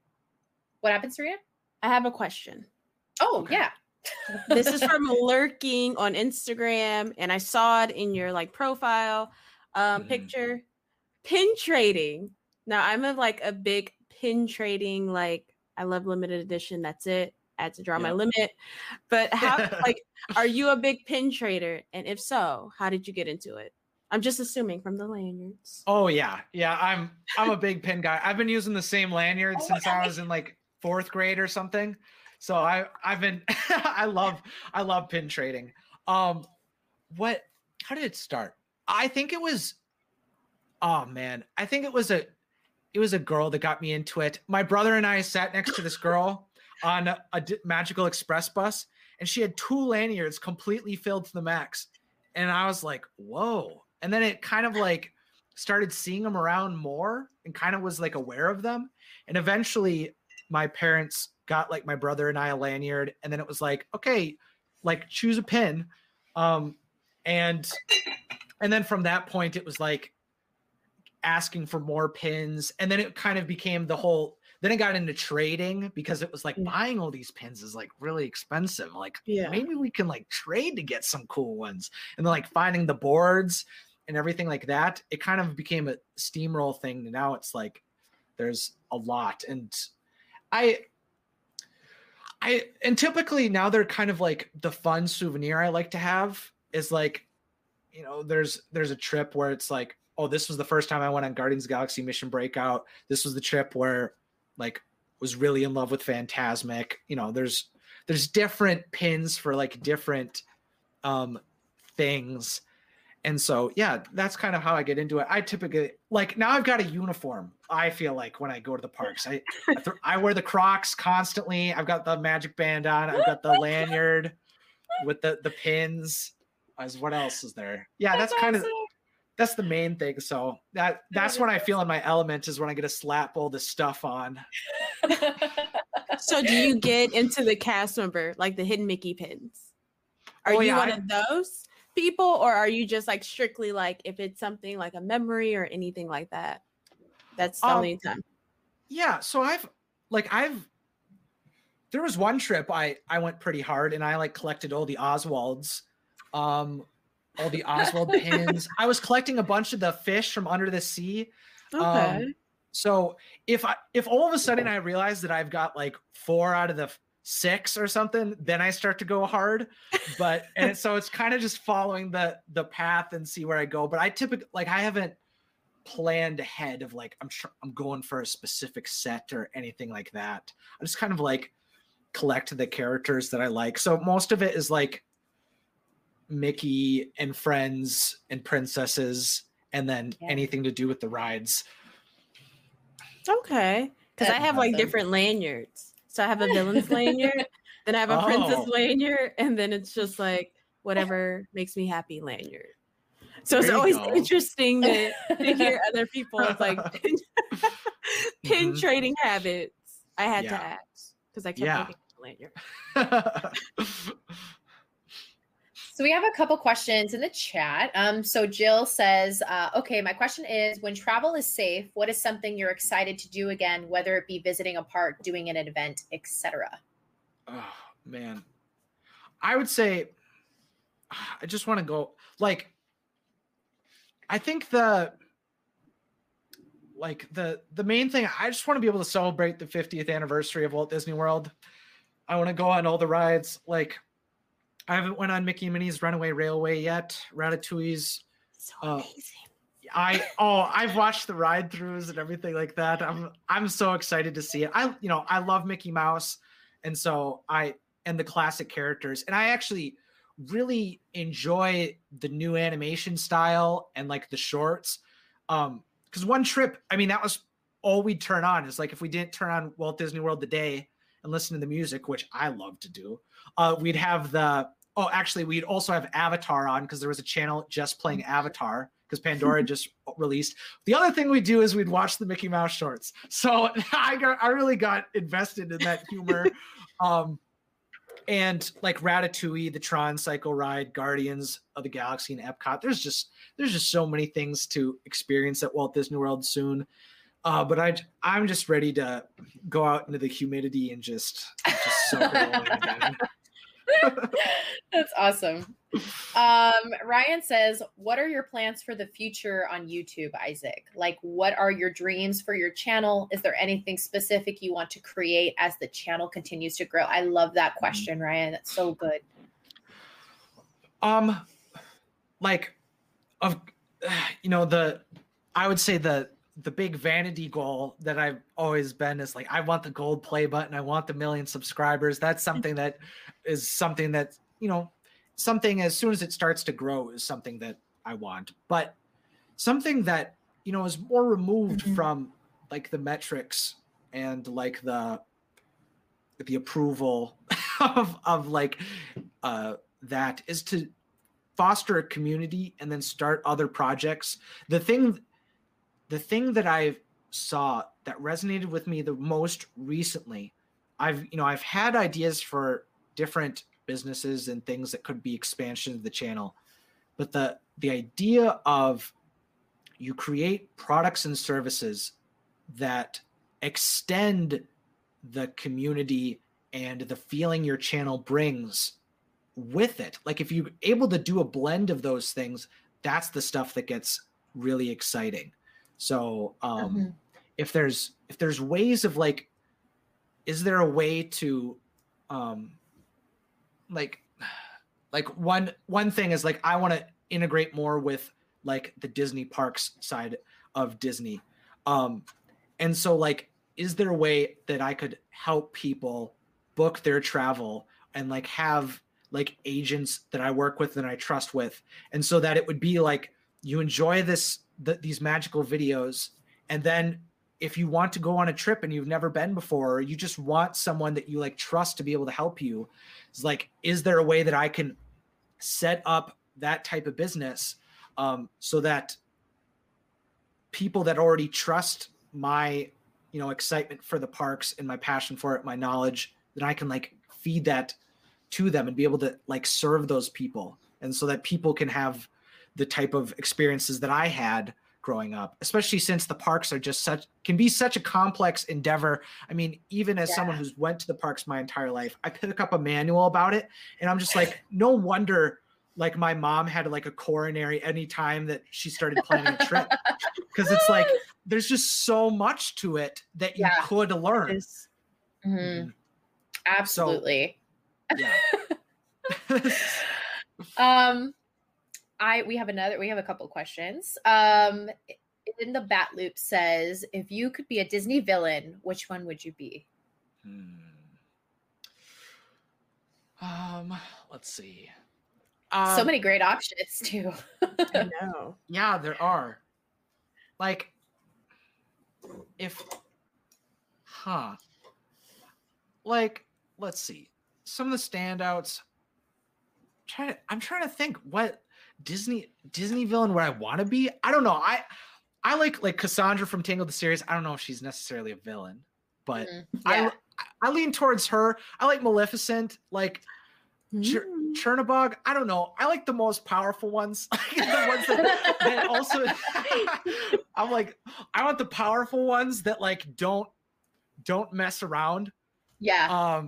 What happened, Serena? I have a question. Oh, okay. Yeah. This is from Lurking on Instagram, and I saw it in your profile picture. Pin trading. Now, I'm a big pin trading. I love limited edition. That's it. I had to draw my limit. But how, are you a big pin trader? And if so, how did you get into it? I'm just assuming from the lanyards. Oh, yeah. Yeah, I'm a big pin guy. I've been using the same lanyard since I was in fourth grade or something. So I've been, I love pin trading. How did it start? I think it was a girl that got me into it. My brother and I sat next to this girl on a Magical Express bus, and she had two lanyards completely filled to the max. And I was like, whoa. And then it kind of started seeing them around more and kind of was aware of them. And eventually my parents got my brother and I a lanyard, and then it was okay, choose a pin. And then from that point it was asking for more pins. And then it kind of became then it got into trading, because it was buying all these pins is really expensive. Maybe we can trade to get some cool ones. And then finding the boards and everything like that, it kind of became a steamroll thing. And now it's there's a lot. And I typically now they're kind of the fun souvenir I like to have is there's a trip where it's oh, this was the first time I went on Guardians of the Galaxy Mission Breakout. This was the trip where was really in love with Fantasmic. There's different pins for different things. And so, yeah, that's kind of how I get into it. I typically, now I've got a uniform. I feel when I go to the parks, I wear the Crocs constantly. I've got the magic band on. I've got the lanyard with the pins. What else is there? Yeah, that's kind of, that's the main thing. So that's when I feel in my element, is when I get to slap all this stuff on. So do you get into the cast member, the hidden Mickey pins? Are you one of those people, or are you just strictly if it's something a memory or anything like that? That's the only time. Yeah. So there was one trip I went pretty hard, and I collected all the Oswalds, all the Oswald pins. I was collecting a bunch of the fish from Under the Sea. Okay. So if all of a sudden I realize that I've got 4 out of the 6 or something, then I start to go hard. But and so it's kind of just following the path and see where I go. But I typically I haven't planned ahead of I'm going for a specific set or anything like that. I just kind of collect the characters that I like. So most of it is Mickey and friends and princesses, and then anything to do with the rides. Okay. Because I have different lanyards. So I have a villain's lanyard, then I have a princess lanyard, and then it's just whatever makes me happy lanyard. So it's always interesting to hear other people's pin trading habits. I had to ask, because I kept looking at the lanyard. So we have a couple questions in the chat. So Jill says, okay, my question is, when travel is safe, what is something you're excited to do again, whether it be visiting a park, doing an event, etc.? Oh, man. I would say, I just want to go, I think Like the main thing, I just want to be able to celebrate the 50th anniversary of Walt Disney World. I want to go on all the rides. Like I haven't went on Mickey and Minnie's Runaway Railway yet. Ratatouille's so amazing. I've watched the ride throughs and everything like that. I'm so excited to see it. I love Mickey Mouse. And so and the classic characters. And I actually really enjoy the new animation style and like the shorts. Because one trip, I mean, that was all we'd turn on. It's like if we didn't turn on Walt Disney World today and listen to the music, which I love to do, we'd have we'd also have Avatar on because there was a channel just playing Avatar because Pandora just released. The other thing we'd do is we'd watch the Mickey Mouse shorts. So I really got invested in that humor. And like Ratatouille, the Tron Cycle Ride, Guardians of the Galaxy, and Epcot. There's just so many things to experience at Walt Disney World soon. But I'm just ready to go out into the humidity and just soak it all in again. That's awesome. Ryan says, what are your plans for the future on YouTube, Isaac? Like, what are your dreams for your channel? Is there anything specific you want to create as the channel continues to grow? I love that question, Ryan. That's so good. I would say the big vanity goal that I've always been is like, I want the gold play button. I want the 1 million subscribers. That's something that is something that, you know, something as soon as it starts to grow is something that I want, but something that, you know, is more removed from like the metrics and like the approval of that is to foster a community and then start other projects. The thing that I saw that resonated with me the most recently, I've had ideas for different businesses and things that could be expansion of the channel, but the idea of you create products and services that extend the community and the feeling your channel brings with it. Like if you're able to do a blend of those things, that's the stuff that gets really exciting. So if there's ways of like, is there a way to one thing is like, I want to integrate more with like the Disney parks side of Disney. And so like, is there a way that I could help people book their travel and like have like agents that I work with and I trust with? And so that it would be like, you enjoy these magical videos. And then if you want to go on a trip and you've never been before, or you just want someone that you like trust to be able to help you. It's like, is there a way that I can set up that type of business so that people that already trust my, you know, excitement for the parks and my passion for it, my knowledge, then I can like feed that to them and be able to like serve those people. And so that people can have the type of experiences that I had growing up, especially since the parks are just can be such a complex endeavor. I mean, even as someone who's went to the parks my entire life, I pick up a manual about it and I'm just like, no wonder like my mom had like a coronary anytime that she started planning a trip. Cause it's like, there's just so much to it that you could learn. Mm-hmm. Absolutely. So, yeah. We have a couple questions. In the Bat Loop says, if you could be a Disney villain, which one would you be? Let's see. So many great options too. I know. Yeah, there are. Like, let's see. Some of the standouts. I'm trying to think what Disney villain where I want to be. I don't know. I like Cassandra from Tangled the series. I don't know if she's necessarily a villain, but I lean towards her. I like Maleficent, like Chernabog. I don't know. I like the most powerful ones. The ones that also I'm like, I want the powerful ones that like don't mess around. Yeah.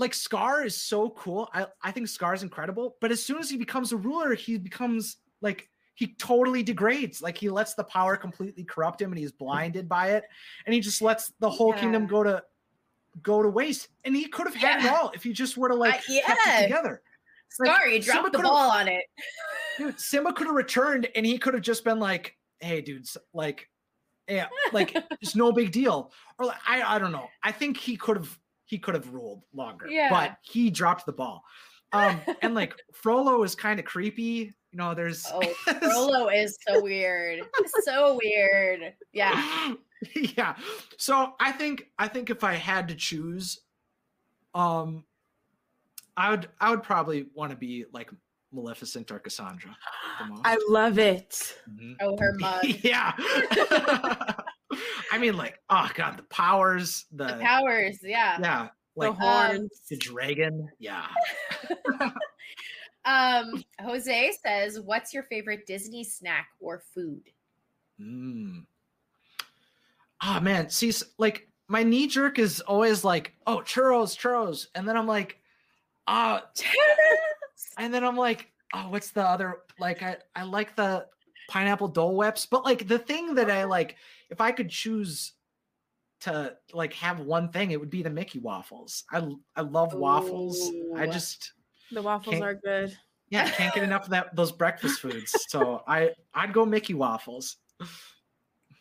Like Scar is so cool. I think Scar is incredible, but as soon as he becomes a ruler, he becomes like, he totally degrades. Like, he lets the power completely corrupt him and he's blinded by it. And he just lets the whole kingdom go to waste. And he could have had it all if he just were to kept it together. Like, sorry, you dropped the ball on it. Dude, Simba could have returned and he could have just been like, hey, dudes, like it's no big deal. Or like, I don't know. I think he could have ruled longer, but he dropped the ball. And like Frollo is kind of creepy. You know, Frollo is so weird. So weird. Yeah. Yeah. So I think if I had to choose, I would probably want to be like Maleficent or Cassandra. I love it. Mm-hmm. Oh, her mug. Yeah. I mean, like, oh God, the powers. The powers, yeah. Yeah. Like, the horns. The dragon, yeah. Jose says, what's your favorite Disney snack or food? Oh, man. See, like, my knee jerk is always like, oh, churros. And then I'm like, oh, and then I'm like, oh, what's the other? Like, I like the pineapple Dole Whips, but like the thing that I like, if I could choose to like have one thing, it would be the Mickey waffles. I love waffles. Ooh. The waffles are good. Yeah, I can't get enough of those breakfast foods. So I'd go Mickey waffles.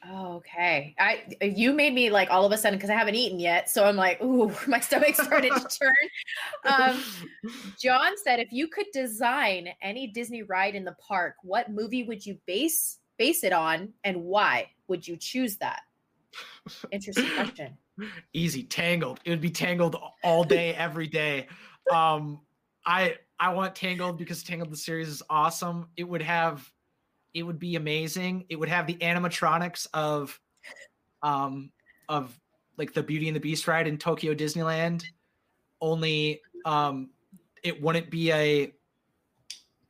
Oh, okay. You made me like all of a sudden, because I haven't eaten yet. So I'm like, ooh, my stomach started to turn. John said, if you could design any Disney ride in the park, what movie would you base it on, and why would you choose that? Interesting question. Easy, Tangled. It would be Tangled all day, every day. I want Tangled because Tangled the series is awesome. It would be amazing. It would have the animatronics of like the Beauty and the Beast ride in Tokyo Disneyland. Only it wouldn't be it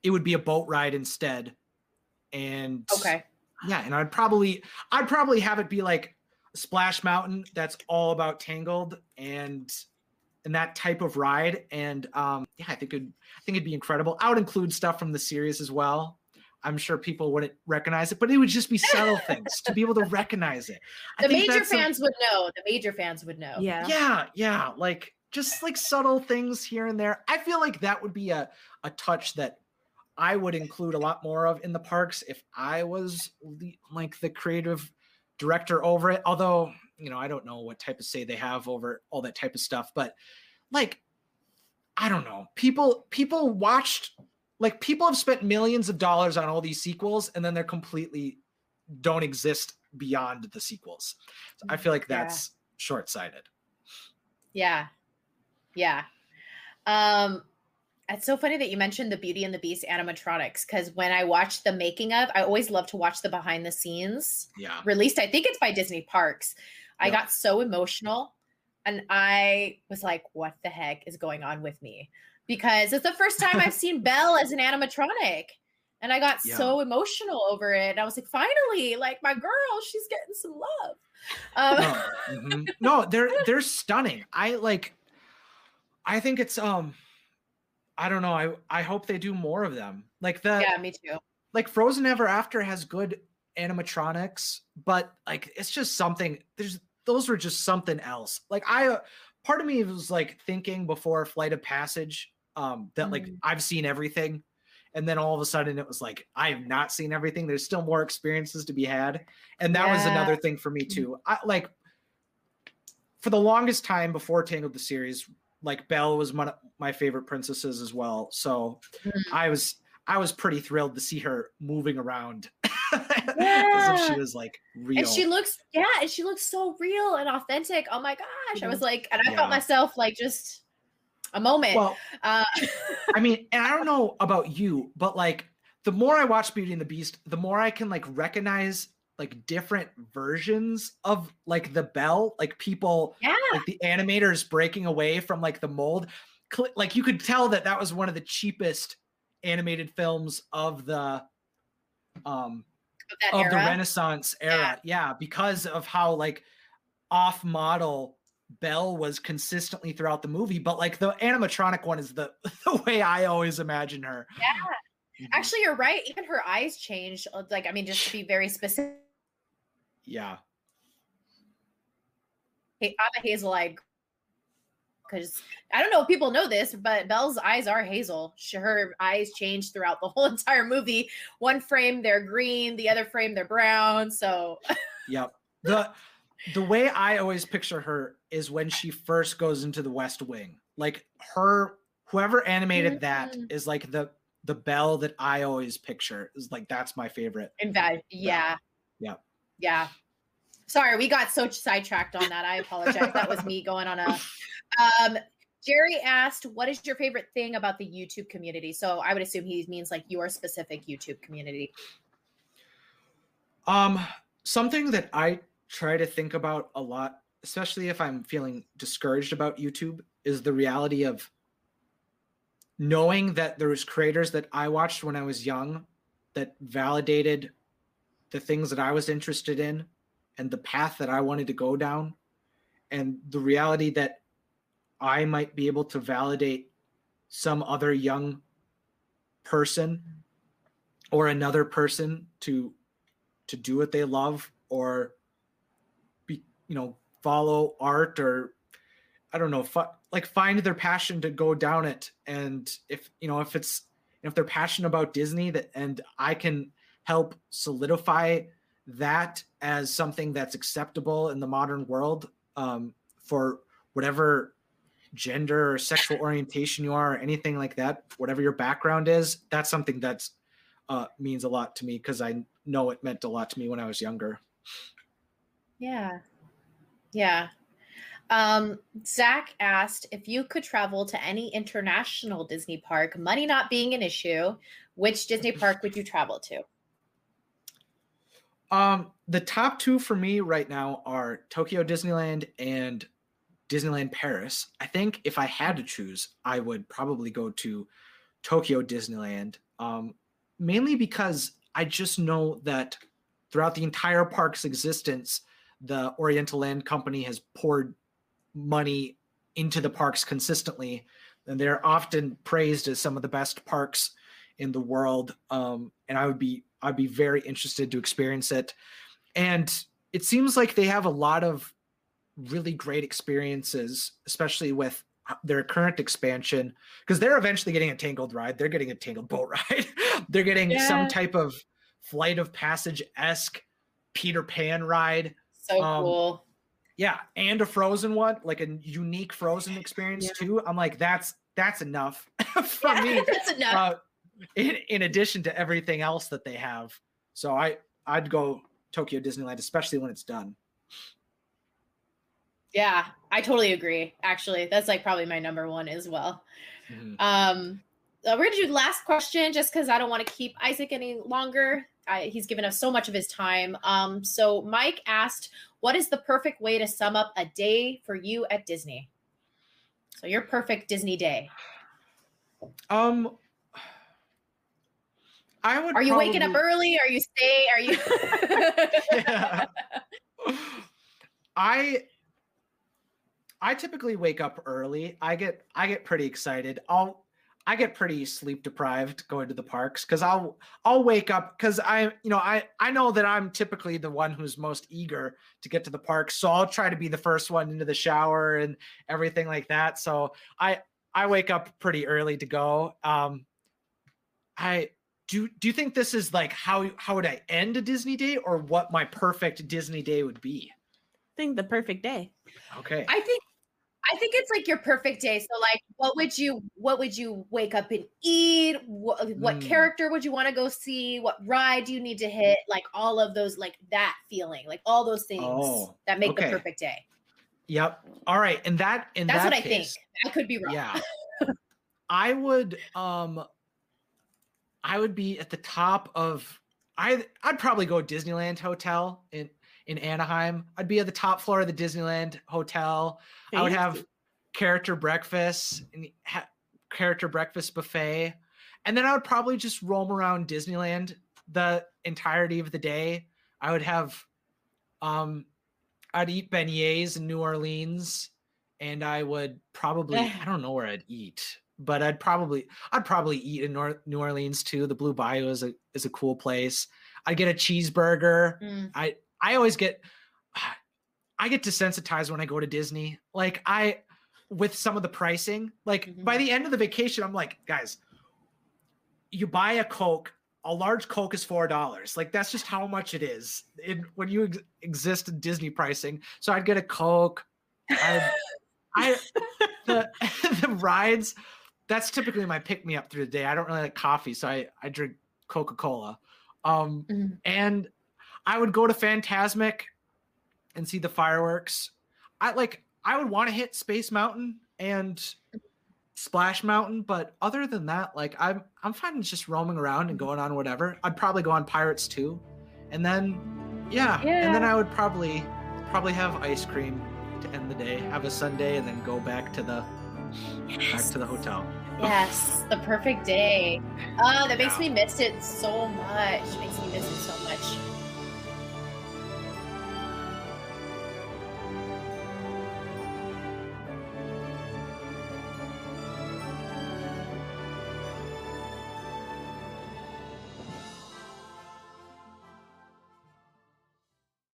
would be a boat ride instead. And and I'd probably have it be like Splash Mountain. That's all about Tangled and that type of ride. And I think it'd be incredible. I would include stuff from the series as well. I'm sure people wouldn't recognize it, but it would just be subtle things to be able to recognize it. The major fans would know. Yeah. Like just like subtle things here and there. I feel like that would be a touch that I would include a lot more of in the parks if I was like the creative director over it. Although, you know, I don't know what type of say they have over all that type of stuff, but like, I don't know. People watched. Like, people have spent millions of dollars on all these sequels, and then they're completely don't exist beyond the sequels. So I feel like that's short-sighted. Yeah. It's so funny that you mentioned the Beauty and the Beast animatronics, because when I watched the making of, I always love to watch the behind the scenes. Yeah. Released, I think it's by Disney Parks. I got so emotional, and I was like, what the heck is going on with me? Because it's the first time I've seen Belle as an animatronic. And I got so emotional over it. And I was like, finally, like my girl, she's getting some love. No, they're stunning. I think it's, I don't know. I hope they do more of them. Like me too. Like Frozen Ever After has good animatronics, but like, it's just something those were just something else. Like part of me was like thinking before Flight of Passage that like I've seen everything. And then all of a sudden it was like, I have not seen everything. There's still more experiences to be had. And that was another thing for me too. I like for the longest time before Tangled the series, like Belle was one of my favorite princesses as well. So I was pretty thrilled to see her moving around. Yeah. As if she was like real, and she looks so real and authentic. Oh my gosh, I was like, and I felt myself like just a moment. Well, I mean, and I don't know about you, but like the more I watch Beauty and the Beast, the more I can like recognize like different versions of like the Belle, like people, like the animators breaking away from like the mold. Like you could tell that was one of the cheapest animated films of the of the Renaissance era. Yeah. Because of how like off model Belle was consistently throughout the movie, but like the animatronic one is the way I always imagine her. Yeah. Actually, you're right. Even her eyes changed. Like, I mean, just to be very specific. Yeah. Hey, I'm a hazel-eyed, because I don't know if people know this, but Belle's eyes are hazel. Her eyes change throughout the whole entire movie. One frame, they're green. The other frame, they're brown. So. Yep. The way I always picture her is when she first goes into the West Wing. Like, her, whoever animated that is like the Belle that I always picture. Is like, that's my favorite. In fact, yeah. Yeah. Yeah. Sorry, we got so sidetracked on that. I apologize. That was me going on a... Jerry asked, what is your favorite thing about the YouTube community? So I would assume he means like your specific YouTube community. Something that I try to think about a lot, especially if I'm feeling discouraged about YouTube, is the reality of knowing that there was creators that I watched when I was young that validated the things that I was interested in and the path that I wanted to go down, and the reality that I might be able to validate some other young person or another person to do what they love, or be, you know, follow art, or I don't know, find their passion to go down it. And if, you know, if they're passionate about Disney, that, and I can help solidify that as something that's acceptable in the modern world, for whatever gender or sexual orientation you are, or anything like that, whatever your background is, that's something that's means a lot to me, because I know it meant a lot to me when I was younger. Yeah. Yeah. Zach asked, if you could travel to any international Disney park, money not being an issue, which Disney park would you travel to? The top two for me right now are Tokyo Disneyland and Disneyland Paris. I think if I had to choose, I would probably go to Tokyo Disneyland, mainly because I just know that throughout the entire park's existence, the Oriental Land Company has poured money into the parks consistently, and they're often praised as some of the best parks in the world. And I'd be very interested to experience it. And it seems like they have a lot of really great experiences, especially with their current expansion, because they're eventually getting a Tangled ride. They're getting a Tangled boat ride. They're getting some type of Flight of Passage-esque Peter Pan ride. So cool. Yeah. And a Frozen one, like a unique Frozen experience too. I'm like, that's enough for me. That's enough. In addition to everything else that they have. So I'd go Tokyo Disneyland, especially when it's done. Yeah, I totally agree. Actually, that's like probably my number one as well. Mm-hmm. We're going to do last question just because I don't want to keep Isaac any longer. He's given us so much of his time. So Mike asked, what is the perfect way to sum up a day for you at Disney? So your perfect Disney day. I would. Are you waking up early? Are you stay? Are you? I typically wake up early. I get pretty excited. I get pretty sleep deprived going to the parks, because I'll wake up, because I know that I'm typically the one who's most eager to get to the park. So I'll try to be the first one into the shower and everything like that. So I wake up pretty early to go. Do you think this is like how would I end a Disney day, or what my perfect Disney day would be? I think the perfect day. Okay. I think it's like your perfect day. So like, what would you wake up and eat? What character would you want to go see? What ride do you need to hit? Like all of those, like that feeling, like all those things that make the perfect day. Yep. All right. And that's what I think. I could be wrong. Yeah. I would be at the top of, I'd probably go Disneyland Hotel in Anaheim. I'd be at the top floor of the Disneyland Hotel. I would have character breakfast buffet. And then I would probably just roam around Disneyland the entirety of the day. I would have, I'd eat beignets in New Orleans, and I would probably, I don't know where I'd eat. but I'd probably eat in New Orleans too. The Blue Bayou is a cool place. I'd get a cheeseburger. Mm. I get desensitized when I go to Disney. Like with some of the pricing, like mm-hmm. by the end of the vacation, I'm like, guys, you buy a Coke, a large Coke is $4. Like that's just how much it is when you exist in Disney pricing. So I'd get a Coke. The rides, that's typically my pick me up through the day. I don't really like coffee, so I drink Coca-Cola. And I would go to Fantasmic and see the fireworks. I would want to hit Space Mountain and Splash Mountain, but other than that, like I'm fine just roaming around and going on whatever. I'd probably go on Pirates too, and then and then I would probably have ice cream to end the day, have a sundae, and then go back to the hotel. Yes, the perfect day. Oh, that makes me miss it so much.